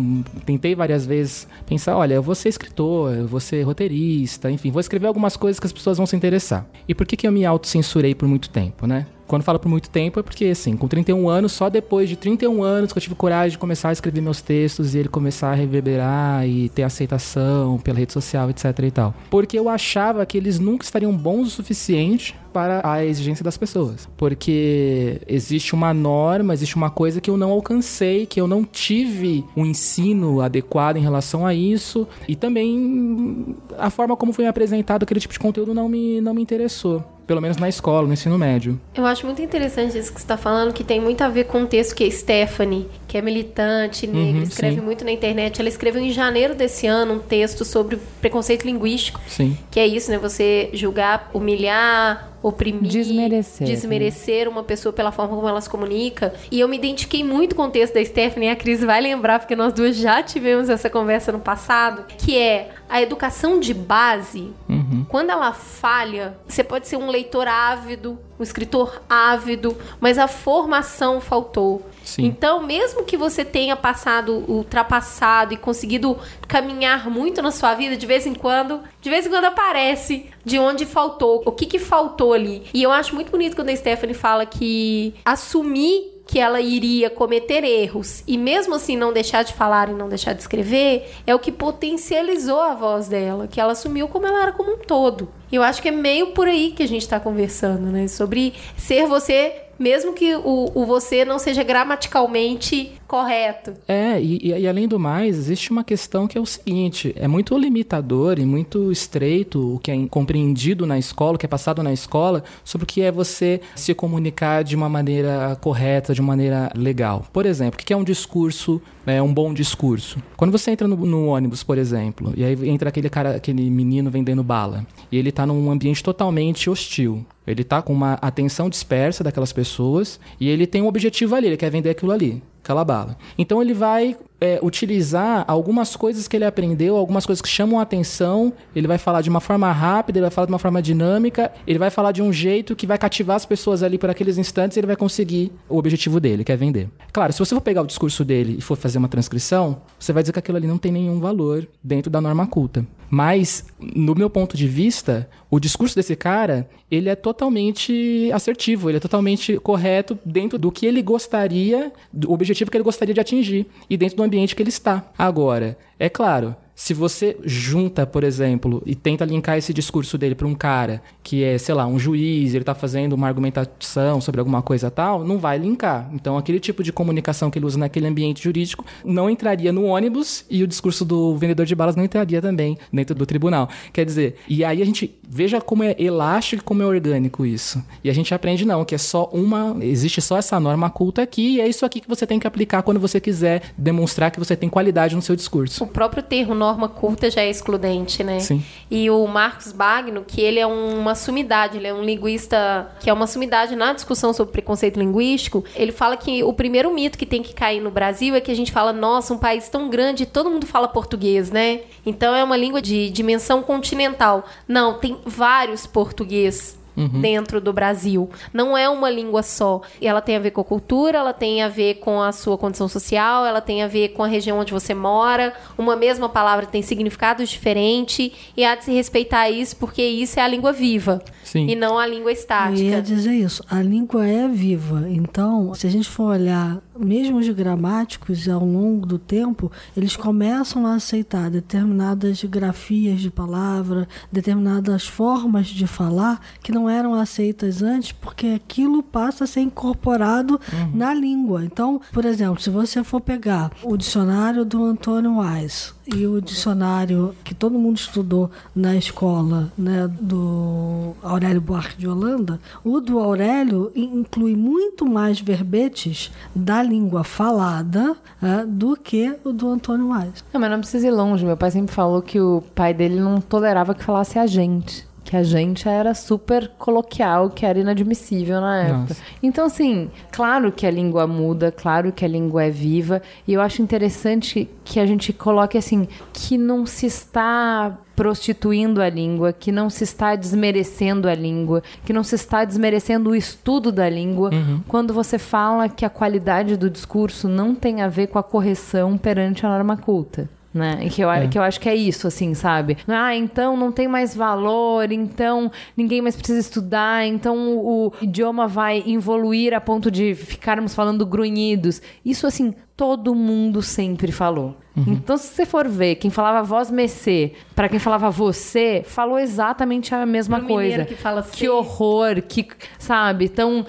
tentei várias vezes pensar, olha, eu vou ser escritor, eu vou ser roteirista, enfim, vou escrever algumas coisas que as pessoas vão se interessar. E por que que eu me autocensurei por muito tempo, né? Quando falo por muito tempo é porque, assim, com trinta e um anos, só depois de trinta e um anos que eu tive coragem de começar a escrever meus textos e ele começar a reverberar e ter aceitação pela rede social, etcétera e tal. Porque eu achava que eles nunca estariam bons o suficiente para a exigência das pessoas. Porque existe uma norma, existe uma coisa que eu não alcancei, que eu não tive um ensino adequado em relação a isso. E também a forma como foi me apresentado aquele tipo de conteúdo não me, não me interessou. Pelo menos na escola, no ensino médio. Eu acho muito interessante isso que você está falando, que tem muito a ver com o texto que a Stephanie, que é militante, negra, uhum, escreve sim. muito na internet. Ela escreveu em janeiro desse ano um texto sobre preconceito linguístico. Sim. Que é isso, né? Você julgar, humilhar, oprimir, desmerecer, desmerecer né? uma pessoa pela forma como ela se comunica. E eu me identifiquei muito com o texto da Stephanie, a Cris vai lembrar, porque nós duas já tivemos essa conversa no passado, que é a educação de base, uhum. quando ela falha, você pode ser um leitor ávido, um escritor ávido, mas a formação faltou. Sim. Então, mesmo que você tenha passado, ultrapassado e conseguido caminhar muito na sua vida, de vez em quando, de vez em quando aparece de onde faltou, o que que faltou ali. E eu acho muito bonito quando a Stephanie fala que assumir que ela iria cometer erros e mesmo assim não deixar de falar e não deixar de escrever, é o que potencializou a voz dela, que ela assumiu como ela era como um todo. Eu acho que é meio por aí que a gente está conversando, né? Sobre ser você, mesmo que o, o você não seja gramaticalmente correto. É, e, e além do mais, existe uma questão que é o seguinte, é muito limitador e muito estreito o que é compreendido na escola, o que é passado na escola, sobre o que é você se comunicar de uma maneira correta, de uma maneira legal. Por exemplo, o que é um discurso, né, um bom discurso? Quando você entra no, no ônibus, por exemplo, e aí entra aquele cara, aquele menino vendendo bala, e ele tá num ambiente totalmente hostil. Ele tá com uma atenção dispersa daquelas pessoas e ele tem um objetivo ali, ele quer vender aquilo ali, aquela bala. Então ele vai é, utilizar algumas coisas que ele aprendeu, algumas coisas que chamam a atenção, ele vai falar de uma forma rápida, ele vai falar de uma forma dinâmica, ele vai falar de um jeito que vai cativar as pessoas ali por aqueles instantes e ele vai conseguir o objetivo dele, que é vender. Claro, se você for pegar o discurso dele e for fazer uma transcrição, você vai dizer que aquilo ali não tem nenhum valor dentro da norma culta. Mas, no meu ponto de vista, o discurso desse cara, ele é totalmente assertivo, ele é totalmente correto dentro do que ele gostaria, do objetivo que ele gostaria de atingir e dentro do ambiente que ele está. Agora, é claro, se você junta, por exemplo, e tenta linkar esse discurso dele para um cara que é, sei lá, um juiz, ele tá fazendo uma argumentação sobre alguma coisa tal, não vai linkar. Então, aquele tipo de comunicação que ele usa naquele ambiente jurídico não entraria no ônibus e o discurso do vendedor de balas não entraria também dentro do tribunal. Quer dizer, e aí a gente veja como é elástico e como é orgânico isso. E a gente aprende, não, que é só uma... Existe só essa norma culta aqui e é isso aqui que você tem que aplicar quando você quiser demonstrar que você tem qualidade no seu discurso. O próprio termo norma culta já é excludente, né? Sim. E o Marcos Bagno, que ele é uma sumidade, ele é um linguista que é uma sumidade na discussão sobre preconceito linguístico, ele fala que o primeiro mito que tem que cair no Brasil é que a gente fala, nossa, um país tão grande, todo mundo fala português, né? Então é uma língua de dimensão continental. Não, tem vários português. Uhum. Dentro do Brasil. Não é uma língua só. Ela tem a ver com a cultura, ela tem a ver com a sua condição social, ela tem a ver com a região onde você mora. Uma mesma palavra tem significados diferentes e há de se respeitar isso, porque isso é a língua viva. Sim. E não a língua estática. Eu ia dizer isso. A língua é viva. Então, se a gente for olhar, mesmo os gramáticos, ao longo do tempo, eles começam a aceitar determinadas grafias de palavra, determinadas formas de falar que não não eram aceitas antes, porque aquilo passa a ser incorporado uhum. na língua. Então, por exemplo, se você for pegar o dicionário do Antônio Weiss e o dicionário que todo mundo estudou na escola, né, do Aurélio Buarque de Holanda, o do Aurélio inclui muito mais verbetes da língua falada, né, do que o do Antônio Weiss. Não, mas não precisa ir longe. Meu pai sempre falou que o pai dele não tolerava que falasse a gente. Que a gente era super coloquial, que era inadmissível na época. Nossa. Então, assim, claro que a língua muda, claro que a língua é viva, e eu acho interessante que a gente coloque, assim, que não se está prostituindo a língua, que não se está desmerecendo a língua, que não se está desmerecendo o estudo da língua, uhum. quando você fala que a qualidade do discurso não tem a ver com a correção perante a norma culta. Né? Que, eu, é. que eu acho que é isso, assim, sabe? Ah, então não tem mais valor, então ninguém mais precisa estudar, então o, o idioma vai evoluir a ponto de ficarmos falando grunhidos. Isso, assim, todo mundo sempre falou. Uhum. Então, se você for ver, quem falava vós mecê, pra quem falava você, falou exatamente a mesma Pro coisa. Que, fala assim. Que horror, que, sabe, estão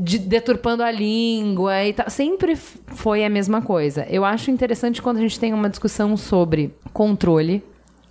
de, deturpando a língua e tal. Sempre foi a mesma coisa. Eu acho interessante quando a gente tem uma discussão sobre controle.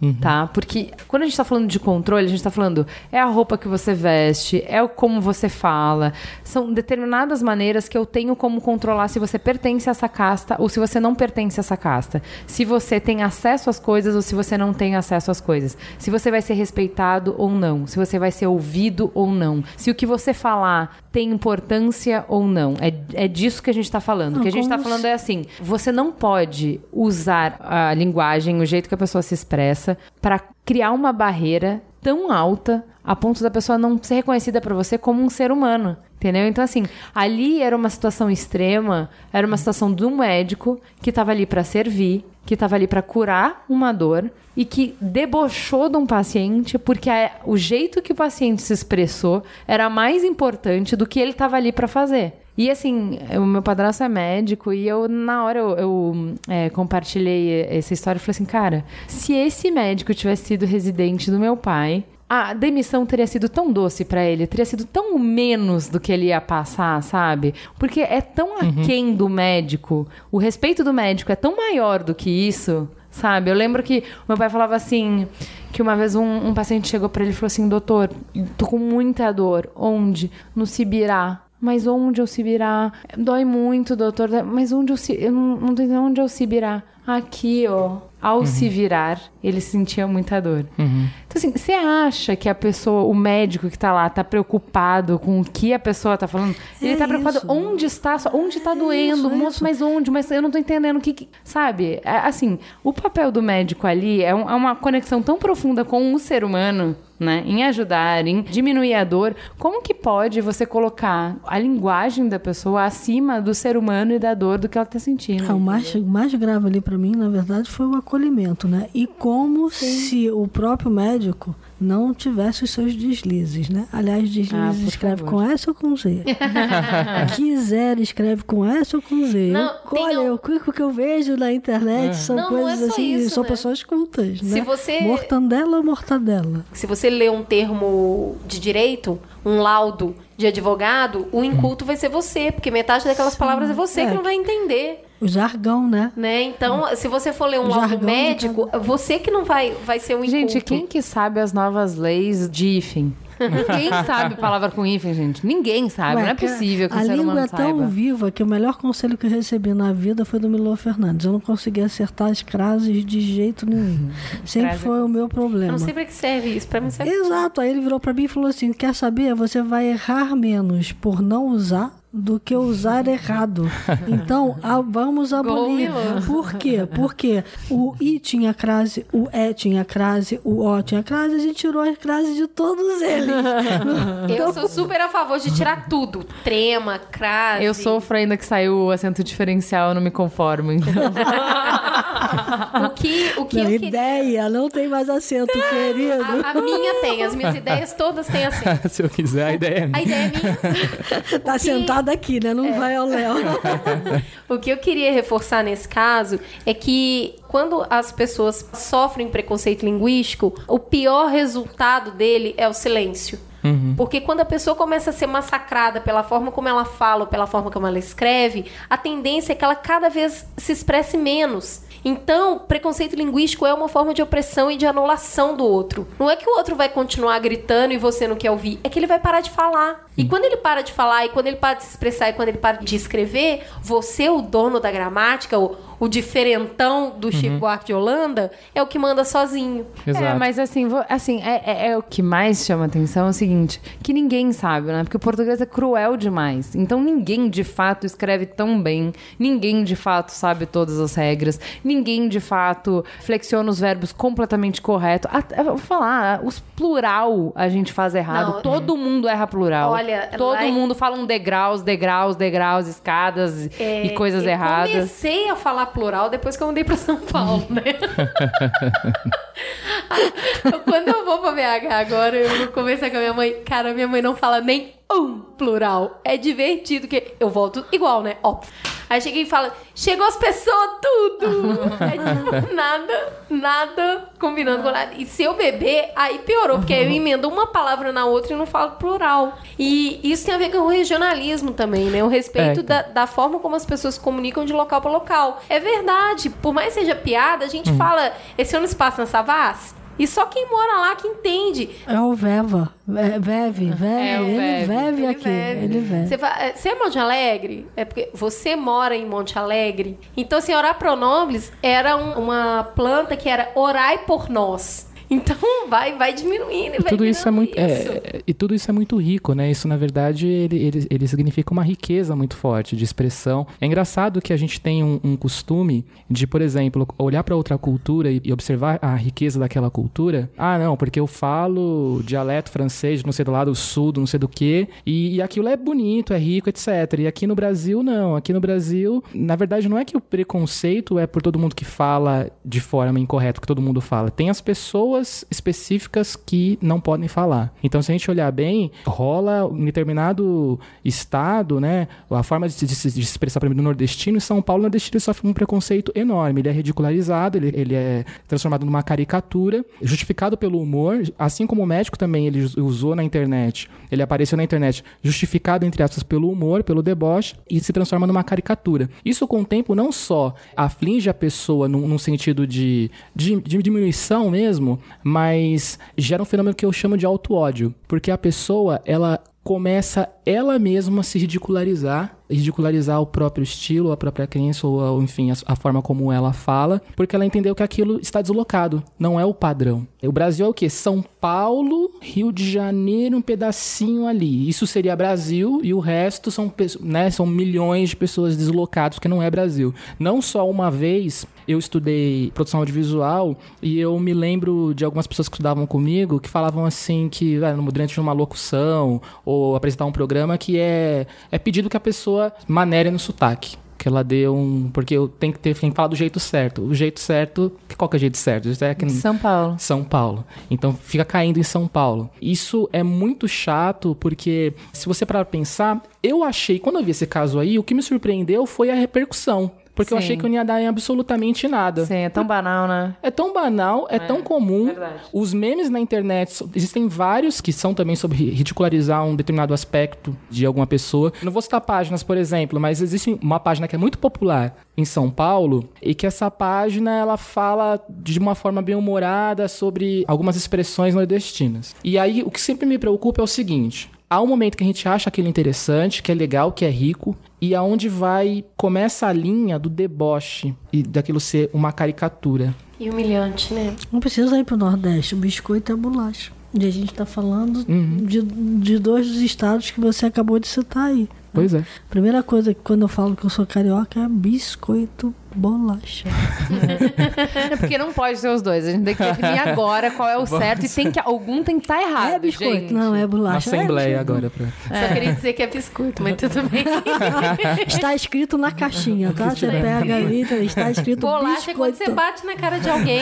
Uhum. Tá? Porque quando a gente tá falando de controle, a gente tá falando é a roupa que você veste, é o como você fala, são determinadas maneiras que eu tenho como controlar se você pertence a essa casta ou se você não pertence a essa casta, se você tem acesso às coisas ou se você não tem acesso às coisas, se você vai ser respeitado ou não, se você vai ser ouvido ou não, se o que você falar tem importância ou não. É, é disso que a gente tá falando. O que a gente tá falando é assim, você não pode usar a linguagem, o jeito que a pessoa se expressa para criar uma barreira tão alta a ponto da pessoa não ser reconhecida para você como um ser humano, entendeu? Então, assim, ali era uma situação extrema, era uma situação de um médico que estava ali para servir, que estava ali para curar uma dor e que debochou de um paciente porque a, o jeito que o paciente se expressou era mais importante do que ele estava ali para fazer. E assim, o meu padrasto é médico e eu, na hora, eu, eu é, compartilhei essa história e falei assim, cara, se esse médico tivesse sido residente do meu pai, a demissão teria sido tão doce pra ele, teria sido tão menos do que ele ia passar, sabe? Porque é tão aquém uhum. do médico, o respeito do médico é tão maior do que isso, sabe? Eu lembro que meu pai falava assim, que uma vez um, um paciente chegou pra ele e falou assim, doutor, tô com muita dor, onde? No Sibirá. Mas onde eu Sibirá? Dói muito, doutor. Mas onde eu Sibirá? Eu não, não tenho onde eu Sibirá. Aqui, ó. Ao uhum. se virar, ele sentia muita dor. Uhum. Então, assim, você acha que a pessoa, o médico que tá lá, tá preocupado com o que a pessoa tá falando? Ele é tá preocupado isso. onde está, onde tá é doendo, isso, é moço, isso. mas onde? Mas eu não tô entendendo o que... que... Sabe? É, assim, o papel do médico ali é, um, é uma conexão tão profunda com o ser humano, né? Em ajudar, em diminuir a dor. Como que pode você colocar a linguagem da pessoa acima do ser humano e da dor do que ela tá sentindo? Ah, o mais, mais grave ali pra mim, na verdade, foi uma coisa acolhimento, né? E como Sim. se o próprio médico não tivesse os seus deslizes, né? Aliás, deslizes ah, escreve favor. Com S ou com Z? Quiser, escreve com S ou com Z? Não, eu, olha, um... o que eu vejo na internet uhum. são não, coisas não é assim, isso, são né? pessoas cultas, se né? Você... Mortandela ou mortadela? Se você lê um termo de direito, um laudo de advogado, o inculto vai ser você, porque metade daquelas Sim. palavras é você é. Que não vai entender. O jargão, né? né? Então, se você for ler um laudo médico, de... você que não vai, vai ser um inculto. Gente, quem que sabe as novas leis de hífen? Ninguém sabe palavra com hífen, gente. Ninguém sabe. Ué, não é possível que o ser humano saiba. A língua é tão viva que o melhor conselho que eu recebi na vida foi do Milo Fernandes. Eu não consegui acertar as crases de jeito nenhum. Sempre Crase foi é o meu problema. Eu não sei pra que serve isso. Pra mim serve. Exato. Aí ele virou pra mim e falou assim, quer saber? Você vai errar menos por não usar do que usar errado. Então, a, vamos abolir. Por quê? Porque o I tinha crase, o E tinha crase, o O tinha crase, a gente tirou as crases de todos eles. Então, eu sou super a favor de tirar tudo. Trema, crase... Eu sofro ainda que saiu o acento diferencial, eu não me conformo. Então. o que, o que não, eu queria... Ideia, não tem mais acento, querido. A, a minha tem, as minhas ideias todas têm acento. Se eu quiser, a ideia é minha. A ideia é minha. Tá que... sentado daqui, né? Não é. Vai ao Léo. O que eu queria reforçar nesse caso é que quando as pessoas sofrem preconceito linguístico, o pior resultado dele é o silêncio. Uhum. Porque quando a pessoa começa a ser massacrada pela forma como ela fala ou pela forma como ela escreve, a tendência é que ela cada vez se expresse menos. Então, preconceito linguístico é uma forma de opressão e de anulação do outro. Não é que o outro vai continuar gritando e você não quer ouvir, é que ele vai parar de falar. E quando ele para de falar, e quando ele para de se expressar, e quando ele para de escrever, você, o dono da gramática, o, o diferentão do Chico Buarque de Holanda, é o que manda sozinho. Exato. É, mas assim, vou, assim é, é, é o que mais chama atenção é o seguinte, que ninguém sabe, né? Porque o português é cruel demais. Então ninguém, de fato, escreve tão bem, ninguém, de fato, sabe todas as regras, ninguém, de fato, flexiona os verbos completamente corretos. Vou falar, os plural a gente faz errado. Não, todo mundo erra plural. Olha, todo lá mundo em... fala um degraus, degraus, degraus, escadas é, e coisas eu erradas. Eu comecei a falar plural depois que eu mudei pra São Paulo, né? Quando eu vou pra B H agora, eu conversei com a minha mãe. Cara, minha mãe não fala nem um plural. É divertido, que eu volto igual, né? Ó. Aí cheguei e falo, chegou as pessoas, tudo. É tipo, nada, nada combinando com nada. E se eu beber, aí piorou, porque aí eu emendo uma palavra na outra e não falo plural. E isso tem a ver com o regionalismo também, né? O respeito é. da, da forma como as pessoas se comunicam de local para local. É verdade, por mais que seja piada, a gente hum. fala, esse ano se passa na Savaz? E só quem mora lá que entende. É o Veva. Veve, veve. É o ele veve aqui. Veve. Ele veve. Você, fala, você é Monte Alegre? É porque você mora em Monte Alegre. Então, assim, orar pro nobis era um, uma planta que era orai por nós. Então vai, vai diminuindo e vai tudo isso, é muito, isso. É, e tudo isso é muito rico, né? Isso, na verdade, ele, ele, ele significa uma riqueza muito forte de expressão. É engraçado que a gente tem um, um costume de, por exemplo, olhar para outra cultura e, e observar a riqueza daquela cultura. Ah, não, porque eu falo dialeto francês, não sei do lado do sul, não sei do que, e, e aquilo é bonito, é rico, etcétera. E aqui no Brasil, não. Aqui no Brasil, na verdade, não é que o preconceito é por todo mundo que fala de forma incorreta, que todo mundo fala. Tem as pessoas específicas que não podem falar. Então, se a gente olhar bem, rola em determinado estado, né? A forma de se expressar, por exemplo, no nordestino, em São Paulo, o nordestino sofre um preconceito enorme. Ele é ridicularizado, ele, ele é transformado numa caricatura, justificado pelo humor, assim como o médico também ele usou na internet. Ele apareceu na internet justificado, entre aspas, pelo humor, pelo deboche, e se transforma numa caricatura. Isso, com o tempo, não só aflige a pessoa num, num sentido de, de, de diminuição mesmo, mas gera um fenômeno que eu chamo de auto-ódio, porque a pessoa, ela começa ela mesma a se ridicularizar, ridicularizar o próprio estilo, a própria crença, ou enfim, a, a forma como ela fala, porque ela entendeu que aquilo está deslocado, não é o padrão. O Brasil é o quê? São Paulo, Rio de Janeiro, um pedacinho ali. Isso seria Brasil e o resto são, né, são milhões de pessoas deslocadas, que não é Brasil. Não só uma vez eu estudei produção audiovisual e eu me lembro de algumas pessoas que estudavam comigo que falavam assim que ah, durante uma locução ou apresentar um programa que é, é pedido que a pessoa manere no sotaque. Que ela dê um... Porque eu tenho que, ter, tenho que falar do jeito certo. O jeito certo... Qual que é o jeito certo? É que... São Paulo. São Paulo. Então, fica caindo em São Paulo. Isso é muito chato, porque se você parar pra pensar, eu achei... Quando eu vi esse caso aí, o que me surpreendeu foi a repercussão. Porque Sim. eu achei que eu não ia dar em absolutamente nada. Sim, é tão banal, né? É tão banal, é, é tão comum. Verdade. Os memes na internet, existem vários que são também sobre ridicularizar um determinado aspecto de alguma pessoa. Não vou citar páginas, por exemplo, mas existe uma página que é muito popular em São Paulo e que essa página, ela fala de uma forma bem humorada sobre algumas expressões nordestinas. E aí, o que sempre me preocupa é o seguinte... Há um momento que a gente acha aquilo interessante, que é legal, que é rico, e aonde vai começa a linha do deboche e daquilo ser uma caricatura. E humilhante, né? Não precisa ir pro Nordeste, o biscoito é bolacha. E a gente tá falando uhum. de, de dois dos estados que você acabou de citar aí. Pois é. Primeira coisa que quando eu falo que eu sou carioca é biscoito, bolacha. É porque não pode ser os dois. A gente tem que definir agora qual é o certo e tem que, algum tem que estar errado. É biscoito, gente. Não, é bolacha. Uma assembleia é, agora. Pra... É. Só queria dizer que é biscoito, mas tudo bem. Está escrito na caixinha, tá? Você pega ali, está escrito bolacha biscoito. Bolacha é quando você bate na cara de alguém.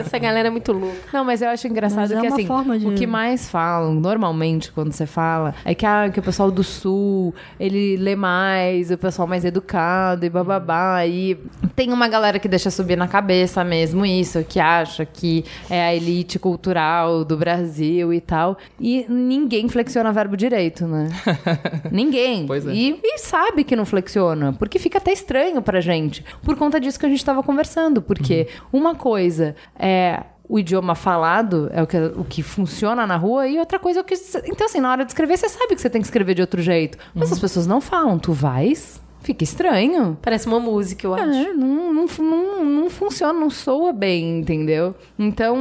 Essa galera é muito louca. Não, mas eu acho engraçado mas que é uma assim, forma de... o que mais falam, normalmente, quando você fala, é que, ah, que o pessoal do Sul... ele lê mais, o pessoal mais educado e bababá, e tem uma galera que deixa subir na cabeça mesmo isso, que acha que é a elite cultural do Brasil e tal, e ninguém flexiona verbo direito, né? Ninguém. Pois é. E, e sabe que não flexiona, porque fica até estranho pra gente, por conta disso que a gente tava conversando, porque uhum. uma coisa é... o idioma falado é o que, o que funciona na rua e outra coisa é o que... Então, assim, na hora de escrever, você sabe que você tem que escrever de outro jeito. Mas uhum. as pessoas não falam. Tu vais... Fica estranho. Parece uma música, eu acho. É, não, não, não, não funciona, não soa bem, entendeu? Então...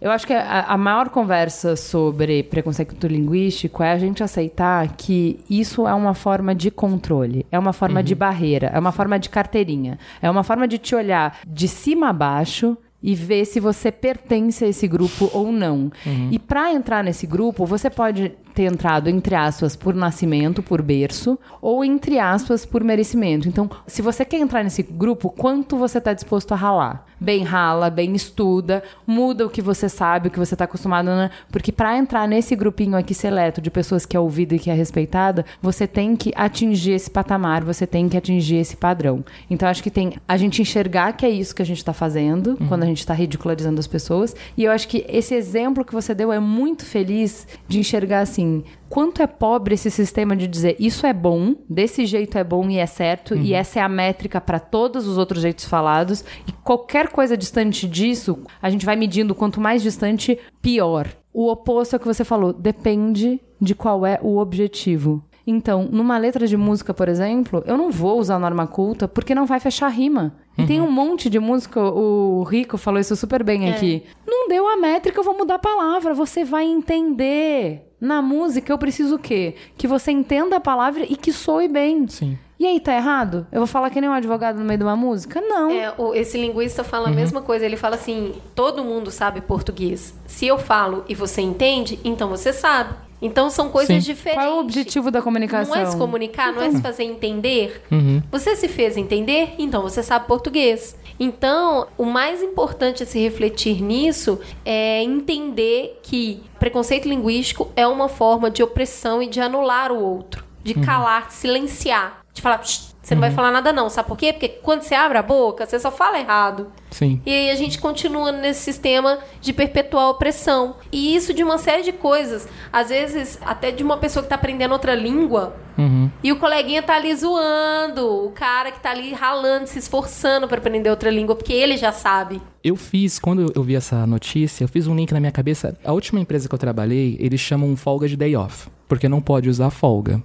eu acho que a, a maior conversa sobre preconceito linguístico é a gente aceitar que isso é uma forma de controle, é uma forma uhum. de barreira, é uma forma de carteirinha, é uma forma de te olhar de cima a baixo... e ver se você pertence a esse grupo ou não. Uhum. E para entrar nesse grupo, você pode ter entrado, entre aspas, por nascimento, por berço, ou entre aspas, por merecimento. Então, se você quer entrar nesse grupo, quanto você está disposto a ralar? Bem rala, bem estuda, muda o que você sabe, o que você está acostumado, né? Porque para entrar nesse grupinho aqui seleto de pessoas que é ouvida e que é respeitada, você tem que atingir esse patamar, você tem que atingir esse padrão. Então, acho que tem a gente enxergar que é isso que a gente está fazendo, uhum. quando a gente está ridicularizando as pessoas, e eu acho que esse exemplo que você deu é muito feliz de enxergar assim, quanto é pobre esse sistema de dizer isso é bom, desse jeito é bom e é certo, uhum. e essa é a métrica para todos os outros jeitos falados, e qualquer coisa distante disso, a gente vai medindo, quanto mais distante, pior. O oposto é o que você falou, depende de qual é o objetivo. Então, numa letra de música, por exemplo, eu não vou usar norma culta porque não vai fechar rima. E uhum. tem um monte de música, o Rico falou isso super bem é. aqui. Não deu a métrica, eu vou mudar a palavra, você vai entender. Na música, eu preciso o quê? Que você entenda a palavra e que soe bem. Sim. E aí, tá errado? Eu vou falar que nem um advogado no meio de uma música? Não. É, o, esse linguista fala uhum. a mesma coisa. Ele fala assim, todo mundo sabe português. Se eu falo e você entende, então você sabe. Então, são coisas Sim. diferentes. Qual é o objetivo da comunicação? Não é se comunicar, então... não é se fazer entender. Uhum. Você se fez entender, então você sabe português. Então, o mais importante a se refletir nisso é entender que preconceito linguístico é uma forma de opressão e de anular o outro. De uhum. calar, de silenciar. De falar, você não uhum. vai falar nada não. Sabe por quê? Porque quando você abre a boca, você só fala errado. Sim. E aí a gente continua nesse sistema de perpetuar a opressão. E isso de uma série de coisas. Às vezes, até de uma pessoa que tá aprendendo outra língua uhum. e o coleguinha tá ali zoando. O cara que tá ali ralando, se esforçando para aprender outra língua, porque ele já sabe. Eu fiz, quando eu vi essa notícia, eu fiz um link na minha cabeça. A última empresa que eu trabalhei, eles chamam folga de day off. Porque não pode usar folga.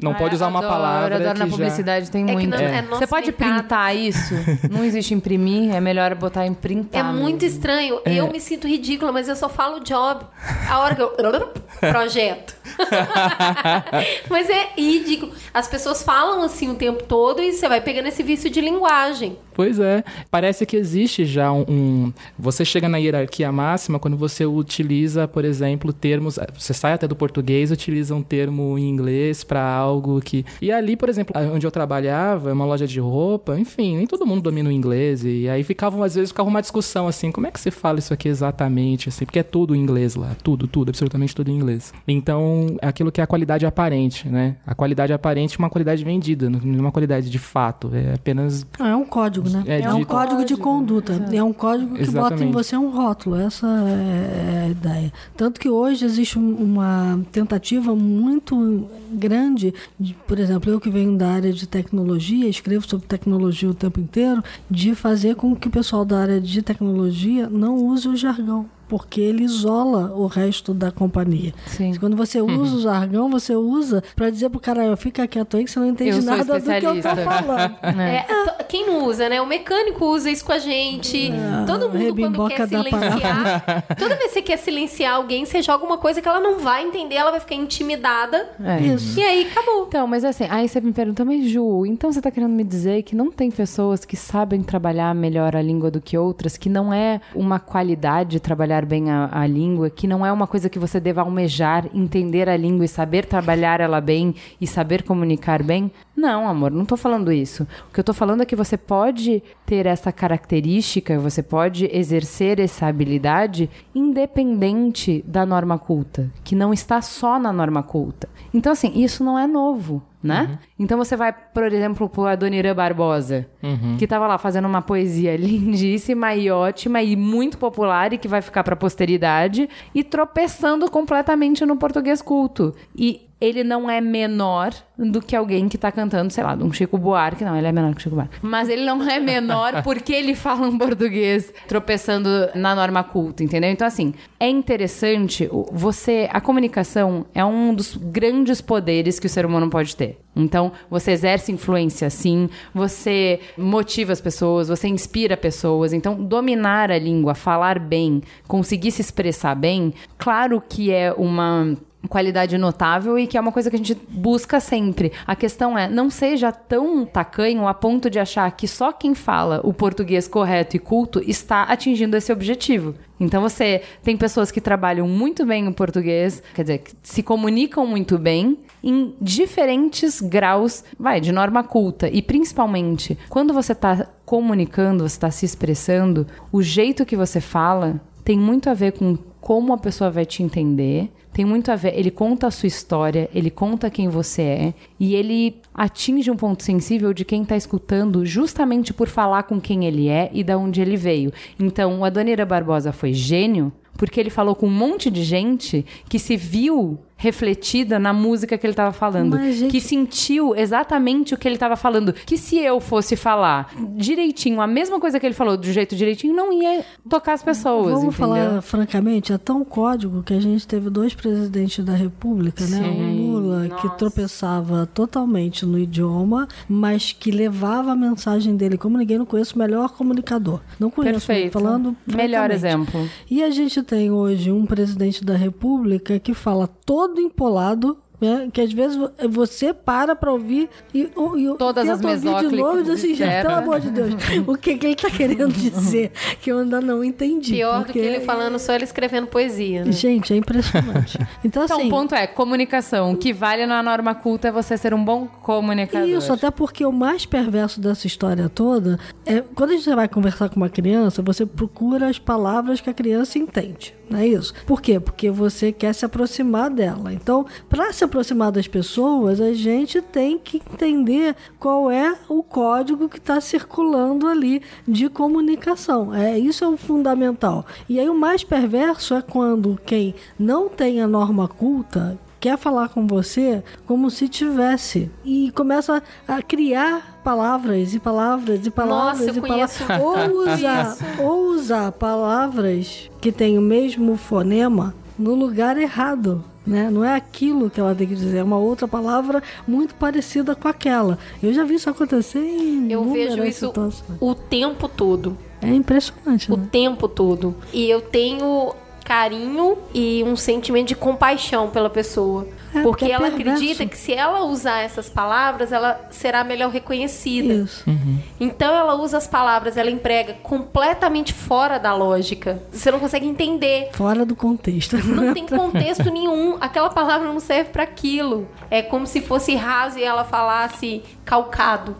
Não ah, pode usar adoro, uma palavra adoro que na publicidade já... tem muito. É que não, é. É. Você pode printar isso? Não existe em imprimir, é melhor botar em printar. É mesmo. Muito estranho. É. Eu me sinto ridícula, mas eu só falo job. A hora que eu... projeto. Mas é ridículo. As pessoas falam assim o tempo todo e você vai pegando esse vício de linguagem. Pois é. Parece que existe já um... um... Você chega na hierarquia máxima quando você utiliza, por exemplo, termos... Você sai até do português, utiliza um termo em inglês interesse para algo que... E ali, por exemplo, onde eu trabalhava, uma loja de roupa, enfim, nem todo mundo domina o inglês, e aí ficava, às vezes, ficava uma discussão, assim, como é que você fala isso aqui exatamente, assim, porque é tudo em inglês lá, tudo, tudo, absolutamente tudo em inglês. Então, é aquilo que é a qualidade aparente, né? A qualidade aparente é uma qualidade vendida, não é uma qualidade de fato, é apenas... Não, é um código, né? É, é um código de conduta, é, é um código que exatamente. Bota em você um rótulo, essa é a ideia. Tanto que hoje existe uma tentativa muito grande, de, por exemplo, eu que venho da área de tecnologia, escrevo sobre tecnologia o tempo inteiro, de fazer com que o pessoal da área de tecnologia não use o jargão, porque ele isola o resto da companhia. Sim. Quando você usa uhum. o jargão, você usa para dizer pro cara, fica quieto aí que você não entende nada do que eu tô falando. É. É, quem não usa, né? O mecânico usa isso com a gente. É. Todo mundo quando quer silenciar. Toda vez que você quer silenciar alguém, você joga uma coisa que ela não vai entender, ela vai ficar intimidada. É. Isso. E aí, acabou. Então, mas assim, aí você me pergunta, mas Ju, então você tá querendo me dizer que não tem pessoas que sabem trabalhar melhor a língua do que outras, que não é uma qualidade trabalhar bem a, a língua, que não é uma coisa que você deva almejar, entender a língua e saber trabalhar ela bem e saber comunicar bem? Não, amor, não tô falando isso. O que eu tô falando é que você pode ter essa característica, você pode exercer essa habilidade independente da norma culta, que não está só na norma culta. Então, assim, isso não é novo, né? Uhum. Então você vai, por exemplo, pro Adoniran Barbosa, uhum. que tava lá fazendo uma poesia lindíssima e ótima e muito popular e que vai ficar pra posteridade e tropeçando completamente no português culto. E ele não é menor do que alguém que tá cantando, sei lá, um Chico Buarque. Não, ele é menor que o Chico Buarque. Mas ele não é menor porque ele fala um português tropeçando na norma culta, entendeu? Então, assim, é interessante você... A comunicação é um dos grandes poderes que o ser humano pode ter. Então, você exerce influência, sim. Você motiva as pessoas, você inspira pessoas. Então, dominar a língua, falar bem, conseguir se expressar bem, claro que é uma... qualidade notável e que é uma coisa que a gente busca sempre. A questão é, não seja tão tacanho a ponto de achar que só quem fala o português correto e culto está atingindo esse objetivo. Então você tem pessoas que trabalham muito bem o português, quer dizer, que se comunicam muito bem em diferentes graus, vai, de norma culta. E principalmente, quando você está comunicando, você está se expressando, o jeito que você fala tem muito a ver com como a pessoa vai te entender, tem muito a ver, ele conta a sua história, ele conta quem você é e ele atinge um ponto sensível de quem está escutando justamente por falar com quem ele é e de onde ele veio. Então, o Adoniran Barbosa foi gênio porque ele falou com um monte de gente que se viu refletida na música que ele estava falando, gente... que sentiu exatamente o que ele estava falando, que se eu fosse falar direitinho, a mesma coisa que ele falou, do jeito direitinho, não ia tocar as pessoas, vamos entendeu? Falar francamente, é tão código que a gente teve dois presidentes da república, né? O Lula, nossa, que tropeçava totalmente no idioma, mas que levava a mensagem dele, como ninguém, não conheço o melhor comunicador, não conheço, falando melhor exemplo. E a gente tem hoje um presidente da república que fala todo todo empolado, né? Que às vezes você para pra ouvir e, e todas as mesóclises de novo e diz assim, gente, pelo amor de Deus, o que, que ele tá querendo dizer que eu ainda não entendi. Pior porque... do que ele falando, só ele escrevendo poesia, né? Gente, é impressionante. Então, então assim, o ponto é, comunicação, o que vale na norma culta é você ser um bom comunicador. Isso, até porque o mais perverso dessa história toda é, quando você vai conversar com uma criança, você procura as palavras que a criança entende. Não é isso? Por quê? Porque você quer se aproximar dela. Então, para se aproximar das pessoas, a gente tem que entender qual é o código que está circulando ali de comunicação. É, isso é o fundamental. E aí o mais perverso é quando quem não tem a norma culta quer falar com você como se tivesse e começa a criar palavras e palavras e palavras. Nossa, e palavras. Ou usar, ou usar palavras que têm o mesmo fonema no lugar errado, né? Não é aquilo que ela tem que dizer, é uma outra palavra muito parecida com aquela. Eu já vi isso acontecer em Eu vejo isso situações. O tempo todo. É impressionante. O né? tempo todo. E eu tenho carinho e um sentimento de compaixão pela pessoa. É, porque ela perverso. Acredita que se ela usar essas palavras, ela será melhor reconhecida. Isso. Uhum. Então ela usa as palavras, ela emprega completamente fora da lógica. Você não consegue entender. Fora do contexto. Não tem contexto nenhum. Aquela palavra não serve para aquilo. É como se fosse raso e ela falasse calcado.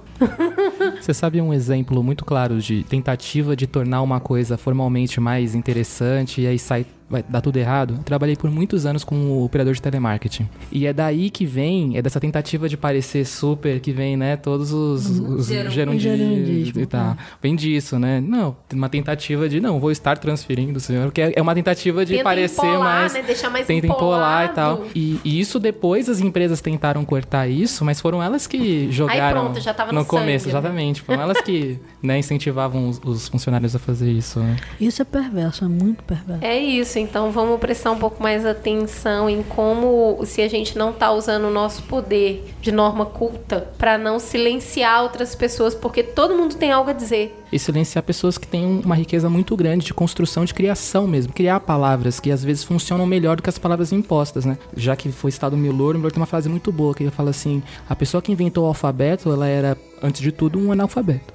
Você sabe um exemplo muito claro de tentativa de tornar uma coisa formalmente mais interessante e aí sai, vai dar tudo errado? Eu trabalhei por muitos anos com um operador de telemarketing. E é daí que vem, é dessa tentativa de parecer super que vem, né, todos os, os gerundismos e tal. Tá. Vem disso, né? Não, uma tentativa de, não, vou estar transferindo, senhor, porque é uma tentativa de tenta parecer empolar, mais... Né? Deixar mais tenta empolar e tal. E, e isso depois as empresas tentaram cortar isso, mas foram elas que jogaram... Aí pronto, já tava no começo, sangue, exatamente. Né? Foram elas que né, incentivavam os, os funcionários a fazer isso. Né? Isso é perverso, é muito perverso. É isso, então vamos prestar um pouco mais atenção em como, se a gente não está usando o nosso poder de norma culta para não silenciar outras pessoas, porque todo mundo tem algo a dizer. E silenciar pessoas que têm uma riqueza muito grande de construção, de criação mesmo. Criar palavras que às vezes funcionam melhor do que as palavras impostas, né? Já que foi citado Milor, Milor tem uma frase muito boa que ele fala assim: a pessoa que inventou o alfabeto, ela era, antes de tudo, um analfabeto.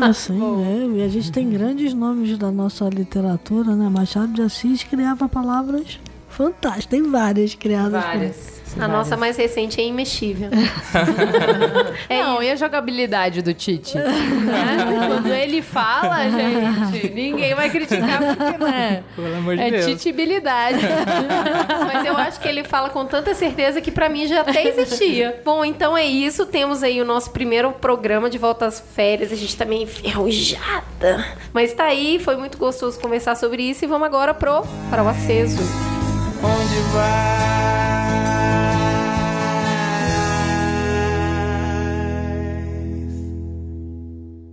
Ah, sim, é. E a gente tem grandes nomes da nossa literatura, né? Machado de Assis criava palavras fantásticas. Tem várias criadas. Várias. Por... A nossa mais recente é imexível. É, não, e a jogabilidade do Tite? Né? Quando ele fala, gente, ninguém vai criticar porque não é. Pelo amor de é Deus. É titibilidade. Mas eu acho que ele fala com tanta certeza que pra mim já até existia. Bom, então é isso. Temos aí o nosso primeiro programa de volta às férias. A gente tá meio enferrujada. Mas tá aí, foi muito gostoso conversar sobre isso. E vamos agora pro Farol Aceso. Onde vai?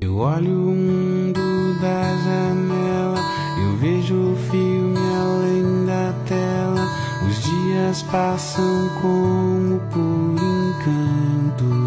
Eu olho o mundo da janela, eu vejo o filme além da tela. Os dias passam como por encanto.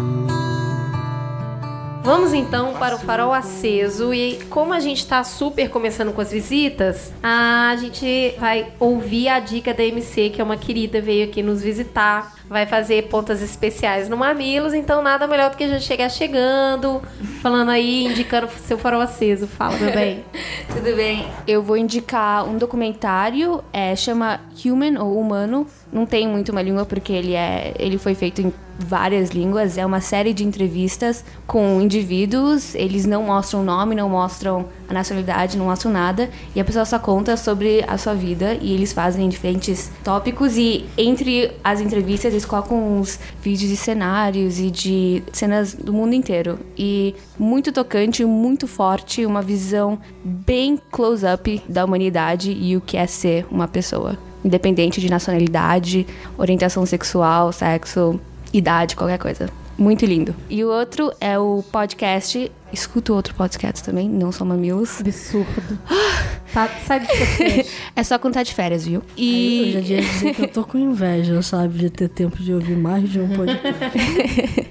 Vamos então para o Farol Aceso. E como a gente está super começando com as visitas, a gente vai ouvir a dica da M C, que é uma querida, veio aqui nos visitar. Vai fazer pontas especiais no Mamilos, então nada melhor do que já chegar chegando, falando aí, indicando seu farol aceso. Fala, meu bem. Tudo bem. Eu vou indicar um documentário, é, chama Human, ou Humano. Não tem muito uma língua, porque ele, é, ele foi feito em várias línguas. É uma série de entrevistas com indivíduos. Eles não mostram o nome, não mostram a nacionalidade, não mostram nada. E a pessoa só conta sobre a sua vida. E eles fazem diferentes tópicos. E entre as entrevistas, eles colocam uns vídeos de cenários e de cenas do mundo inteiro. E muito tocante, muito forte, uma visão bem close-up da humanidade e o que é ser uma pessoa. Independente de nacionalidade, orientação sexual, sexo, idade, qualquer coisa. Muito lindo. E o outro é o podcast. Escuto outro podcast também, não só Mamilos. Absurdo. Tá, sai do podcast. É só quando tá de férias, viu? E... Aí eu já ia dizer que eu tô com inveja, sabe? De ter tempo de ouvir mais de um podcast.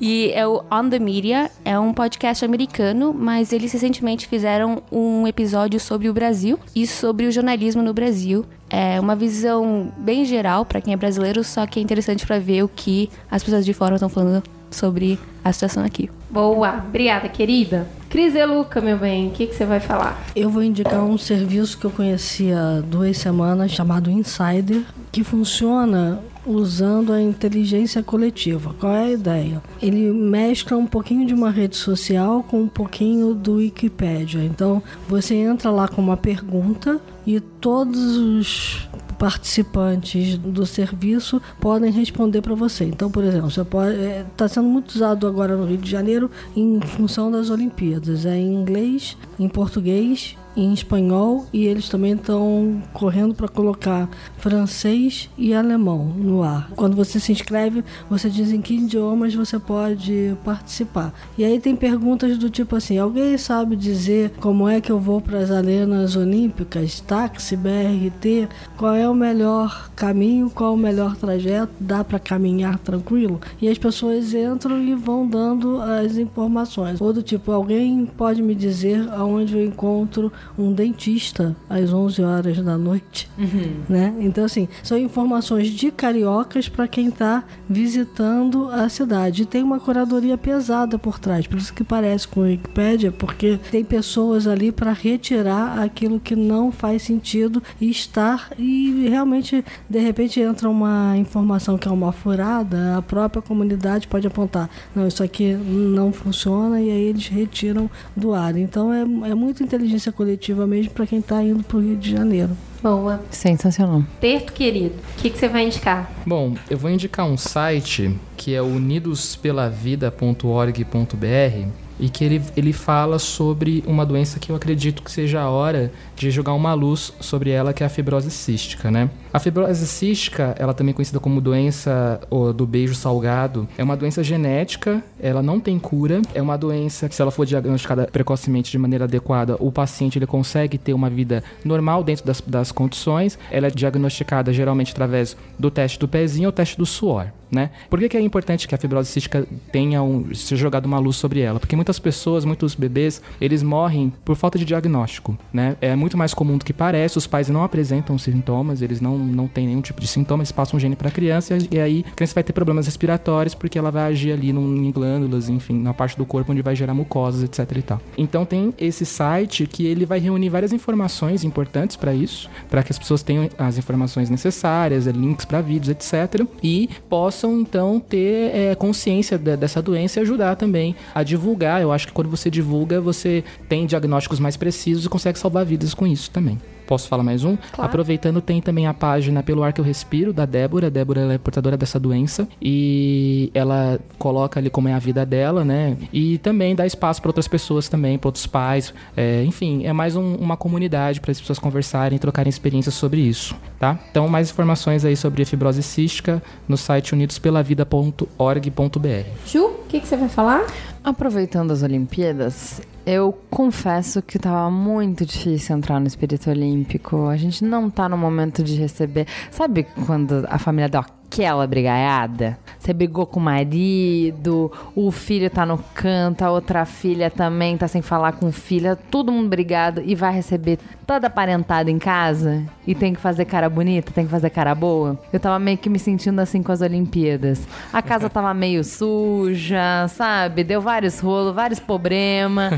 E é o On The Media, é um podcast americano, mas eles recentemente fizeram um episódio sobre o Brasil e sobre o jornalismo no Brasil. É uma visão bem geral pra quem é brasileiro, só que é interessante pra ver o que as pessoas de fora estão falando sobre a situação aqui. Boa, obrigada, querida. Cris Deluca, meu bem, o que, que você vai falar? Eu vou indicar um serviço que eu conheci há duas semanas, chamado Insider, que funciona usando a inteligência coletiva. Qual é a ideia? Ele mescla um pouquinho de uma rede social com um pouquinho do Wikipédia. Então, você entra lá com uma pergunta e todos os participantes do serviço podem responder para você. Então, por exemplo, você pode está sendo muito usado agora no Rio de Janeiro em função das Olimpíadas. É em inglês, em português, em espanhol, e eles também estão correndo para colocar francês e alemão no ar. Quando você se inscreve, você diz em que idiomas você pode participar. E aí tem perguntas do tipo assim: alguém sabe dizer como é que eu vou para as arenas olímpicas? Táxi, B R T? Qual é o melhor caminho? Qual o melhor trajeto? Dá para caminhar tranquilo? E as pessoas entram e vão dando as informações. Ou do tipo: alguém pode me dizer aonde eu encontro um dentista às onze horas da noite, uhum. né? Então, assim, são informações de cariocas para quem está visitando a cidade. E tem uma curadoria pesada por trás, por isso que parece com o Wikipédia, porque tem pessoas ali para retirar aquilo que não faz sentido e estar, e realmente, de repente, entra uma informação que é uma furada, a própria comunidade pode apontar, não, isso aqui não funciona, e aí eles retiram do ar. Então, é, é muito inteligência coletiva mesmo para quem está indo para o Rio de Janeiro. Boa. Sensacional. Terto, querido, o que, que você vai indicar? Bom, eu vou indicar um site que é unidos pela vida ponto org ponto b r e que ele, ele fala sobre uma doença que eu acredito que seja a hora de jogar uma luz sobre ela, que é a fibrose cística, né? A fibrose cística, ela também é conhecida como doença do beijo salgado, é uma doença genética, ela não tem cura, é uma doença que, se ela for diagnosticada precocemente de maneira adequada, o paciente ele consegue ter uma vida normal dentro das, das condições. Ela é diagnosticada geralmente através do teste do pezinho ou teste do suor, né? Por que que é importante que a fibrose cística tenha um, seja jogada uma luz sobre ela? Porque muitas pessoas, muitos bebês, eles morrem por falta de diagnóstico, né? É muito mais comum do que parece, os pais não apresentam sintomas, eles não, não têm nenhum tipo de sintoma, eles passam um gene para a criança e aí a criança vai ter problemas respiratórios porque ela vai agir ali num, em glândulas, enfim, na parte do corpo onde vai gerar mucosas, etc e tal. Então tem esse site que ele vai reunir várias informações importantes para isso, para que as pessoas tenham as informações necessárias, links para vídeos, etcétera, e possam então ter é, consciência de, dessa doença e ajudar também a divulgar. Eu acho que quando você divulga, você tem diagnósticos mais precisos e consegue salvar vidas com isso também. Posso falar mais um? Claro. Aproveitando, tem também a página Pelo Ar Que Eu Respiro, da Débora. A Débora, ela é portadora dessa doença e ela coloca ali como é a vida dela, né? E também dá espaço para outras pessoas também, para outros pais. É, enfim, é mais um, uma comunidade para as pessoas conversarem, trocarem experiências sobre isso, tá? Então, mais informações aí sobre a fibrose cística no site unidos pela vida ponto org ponto b r. Ju, o que, que você vai falar? Aproveitando as Olimpíadas, eu confesso que tava muito difícil entrar no espírito olímpico. A gente não tá no momento de receber... Sabe quando a família dá aquela brigaiada? Você brigou com o marido, o filho tá no canto, a outra filha também tá sem falar com o filho, todo mundo brigado e vai receber toda parentada em casa? E tem que fazer cara bonita, tem que fazer cara boa? Eu tava meio que me sentindo assim com as Olimpíadas. A casa tava meio suja, sabe? Deu vários rolos, vários problemas...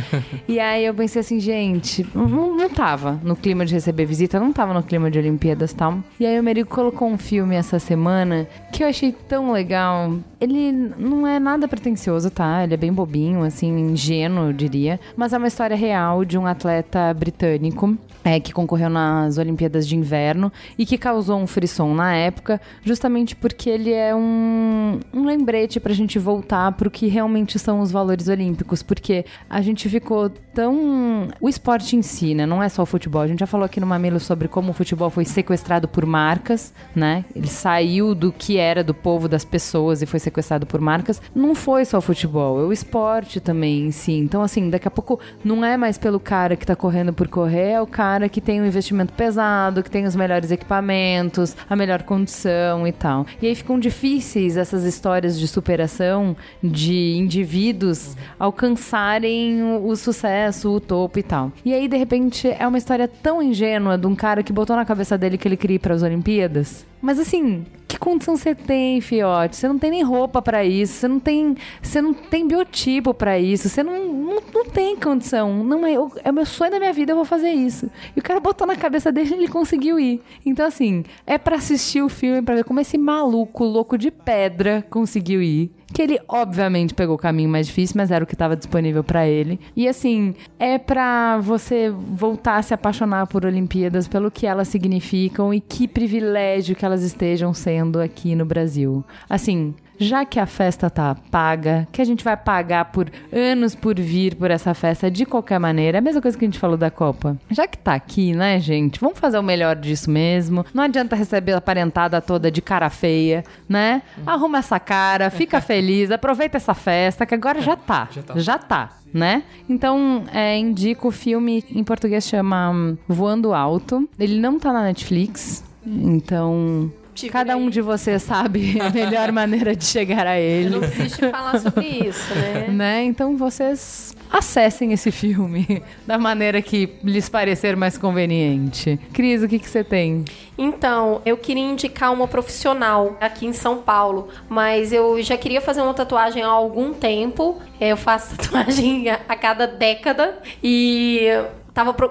E aí eu pensei assim, gente, não, não tava no clima de receber visita, não tava no clima de Olimpíadas e tal. E aí o Merigo colocou um filme essa semana que eu achei tão legal. Ele não é nada pretencioso, tá? Ele é bem bobinho, assim, ingênuo, eu diria. Mas é uma história real de um atleta britânico é, que concorreu nas Olimpíadas de Inverno e que causou um frisson na época, justamente porque ele é um, um lembrete pra gente voltar pro que realmente são os valores olímpicos, porque a gente ficou tão... O esporte em si, né? Não é só o futebol. A gente já falou aqui no Mamilo sobre como o futebol foi sequestrado por marcas, né? Ele saiu do que era do povo, das pessoas, e foi sequestrado por marcas. Não foi só o futebol, é o esporte também em si. Então, assim, daqui a pouco não é mais pelo cara que tá correndo por correr, é o cara que tem um investimento pesado, que tem os melhores equipamentos, a melhor condição e tal. E aí ficam difíceis essas histórias de superação de indivíduos alcançarem o sucesso, o topo e tal. E aí, de repente, é uma história tão ingênua de um cara que botou na cabeça dele que ele queria ir para as Olimpíadas. Mas assim, que condição você tem, fiote? Você não tem nem roupa pra isso, você não tem, você não tem biotipo pra isso, você não, não, não tem condição. Não é, eu, é o meu sonho da minha vida, eu vou fazer isso. E o cara botou na cabeça dele e ele conseguiu ir. Então, assim, é pra assistir o filme, pra ver como esse maluco, louco de pedra, conseguiu ir. Que ele, obviamente, pegou o caminho mais difícil, mas era o que estava disponível pra ele. E, assim, é pra você voltar a se apaixonar por Olimpíadas, pelo que elas significam e que privilégio que elas estejam sendo aqui no Brasil. Assim, já que a festa tá paga, que a gente vai pagar por anos por vir por essa festa de qualquer maneira, é a mesma coisa que a gente falou da Copa. Já que tá aqui, né, gente? Vamos fazer o melhor disso mesmo. Não adianta receber a parentada toda de cara feia, né? Arruma essa cara, fica feliz, aproveita essa festa, que agora já tá. Já tá. Já tá. Né? Então, é, indico o filme, em português chama Voando Alto. Ele não tá na Netflix, então... Tipo, cada um de vocês sabe a melhor maneira de chegar a ele. Eu não preciso falar sobre isso, né? né? Então vocês acessem esse filme da maneira que lhes parecer mais conveniente. Cris, o que que você tem? Então, eu queria indicar uma profissional aqui em São Paulo, mas eu já queria fazer uma tatuagem há algum tempo. Eu faço tatuagem a cada década e...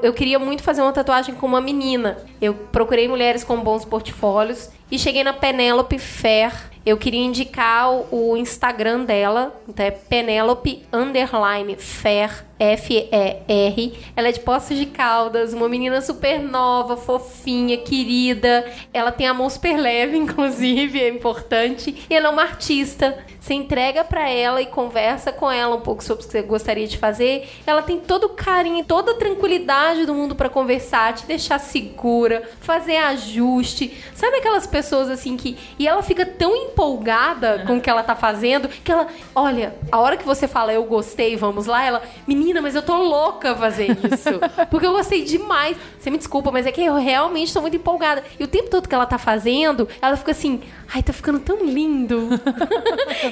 eu queria muito fazer uma tatuagem com uma menina. Eu procurei mulheres com bons portfólios e cheguei na Penélope Fer. Eu queria indicar o Instagram dela, então é Penélope underline Fer, F E R. Ela é de Poços de Caldas, uma menina super nova, fofinha, querida. Ela tem a mão super leve, inclusive, é importante. E ela é uma artista. Você entrega pra ela e conversa com ela um pouco sobre o que você gostaria de fazer. Ela tem todo o carinho, toda a tranquilidade do mundo pra conversar, te deixar segura, fazer ajuste. Sabe aquelas pessoas assim que... E ela fica tão empolgada com o que ela tá fazendo, que ela... Olha, a hora que você fala eu gostei, vamos lá, ela... Menina, mas eu tô louca fazer isso. Porque eu gostei demais. Você me desculpa, mas é que eu realmente tô muito empolgada. E o tempo todo que ela tá fazendo, ela fica assim... Ai, tá ficando tão lindo.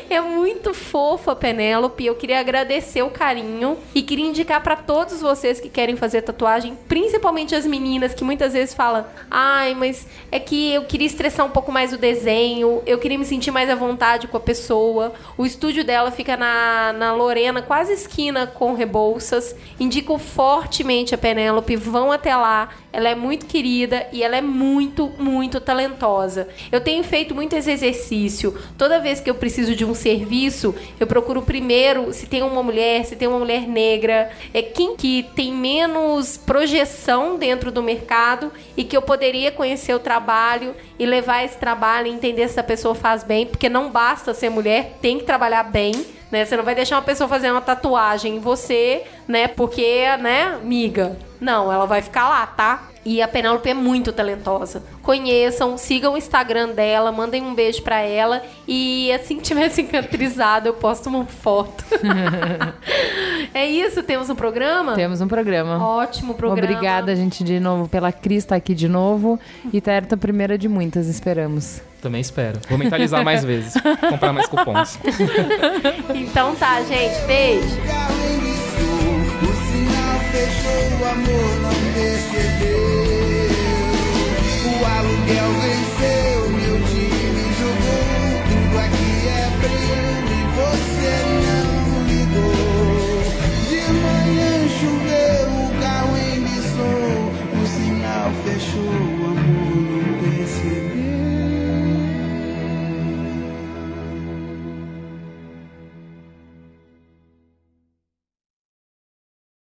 É muito fofa a Penélope. Eu queria agradecer o carinho e queria indicar pra todos vocês que querem fazer tatuagem, principalmente as meninas que muitas vezes falam, ai, mas é que eu queria estressar um pouco mais o desenho, eu queria me sentir mais à vontade com a pessoa. O estúdio dela fica na, na Lorena, quase esquina com Rebouças. Indico fortemente a Penélope, vão até lá. Ela é muito querida e ela é muito, muito talentosa. Eu tenho feito muito esse exercício. Toda vez que eu preciso de um serviço, eu procuro primeiro se tem uma mulher, se tem uma mulher negra, é quem que tem menos projeção dentro do mercado e que eu poderia conhecer o trabalho e levar esse trabalho e entender se essa pessoa faz bem, porque não basta ser mulher, tem que trabalhar bem. Né? Você não vai deixar uma pessoa fazer uma tatuagem em você, né? Porque, né, miga. Não, ela vai ficar lá, tá? E a Penélope é muito talentosa. Conheçam, sigam o Instagram dela, mandem um beijo pra ela. E assim que tiver cicatrizado, eu posto uma foto. É isso, temos um programa? Temos um programa. Ótimo programa. Obrigada, gente, de novo, pela Cris estar aqui de novo. E Terto, primeira de muitas, esperamos. Também espero. Vou mentalizar mais vezes. Comprar mais cupons. Então tá, gente. Beijo. O sinal fechou, o amor não percebeu.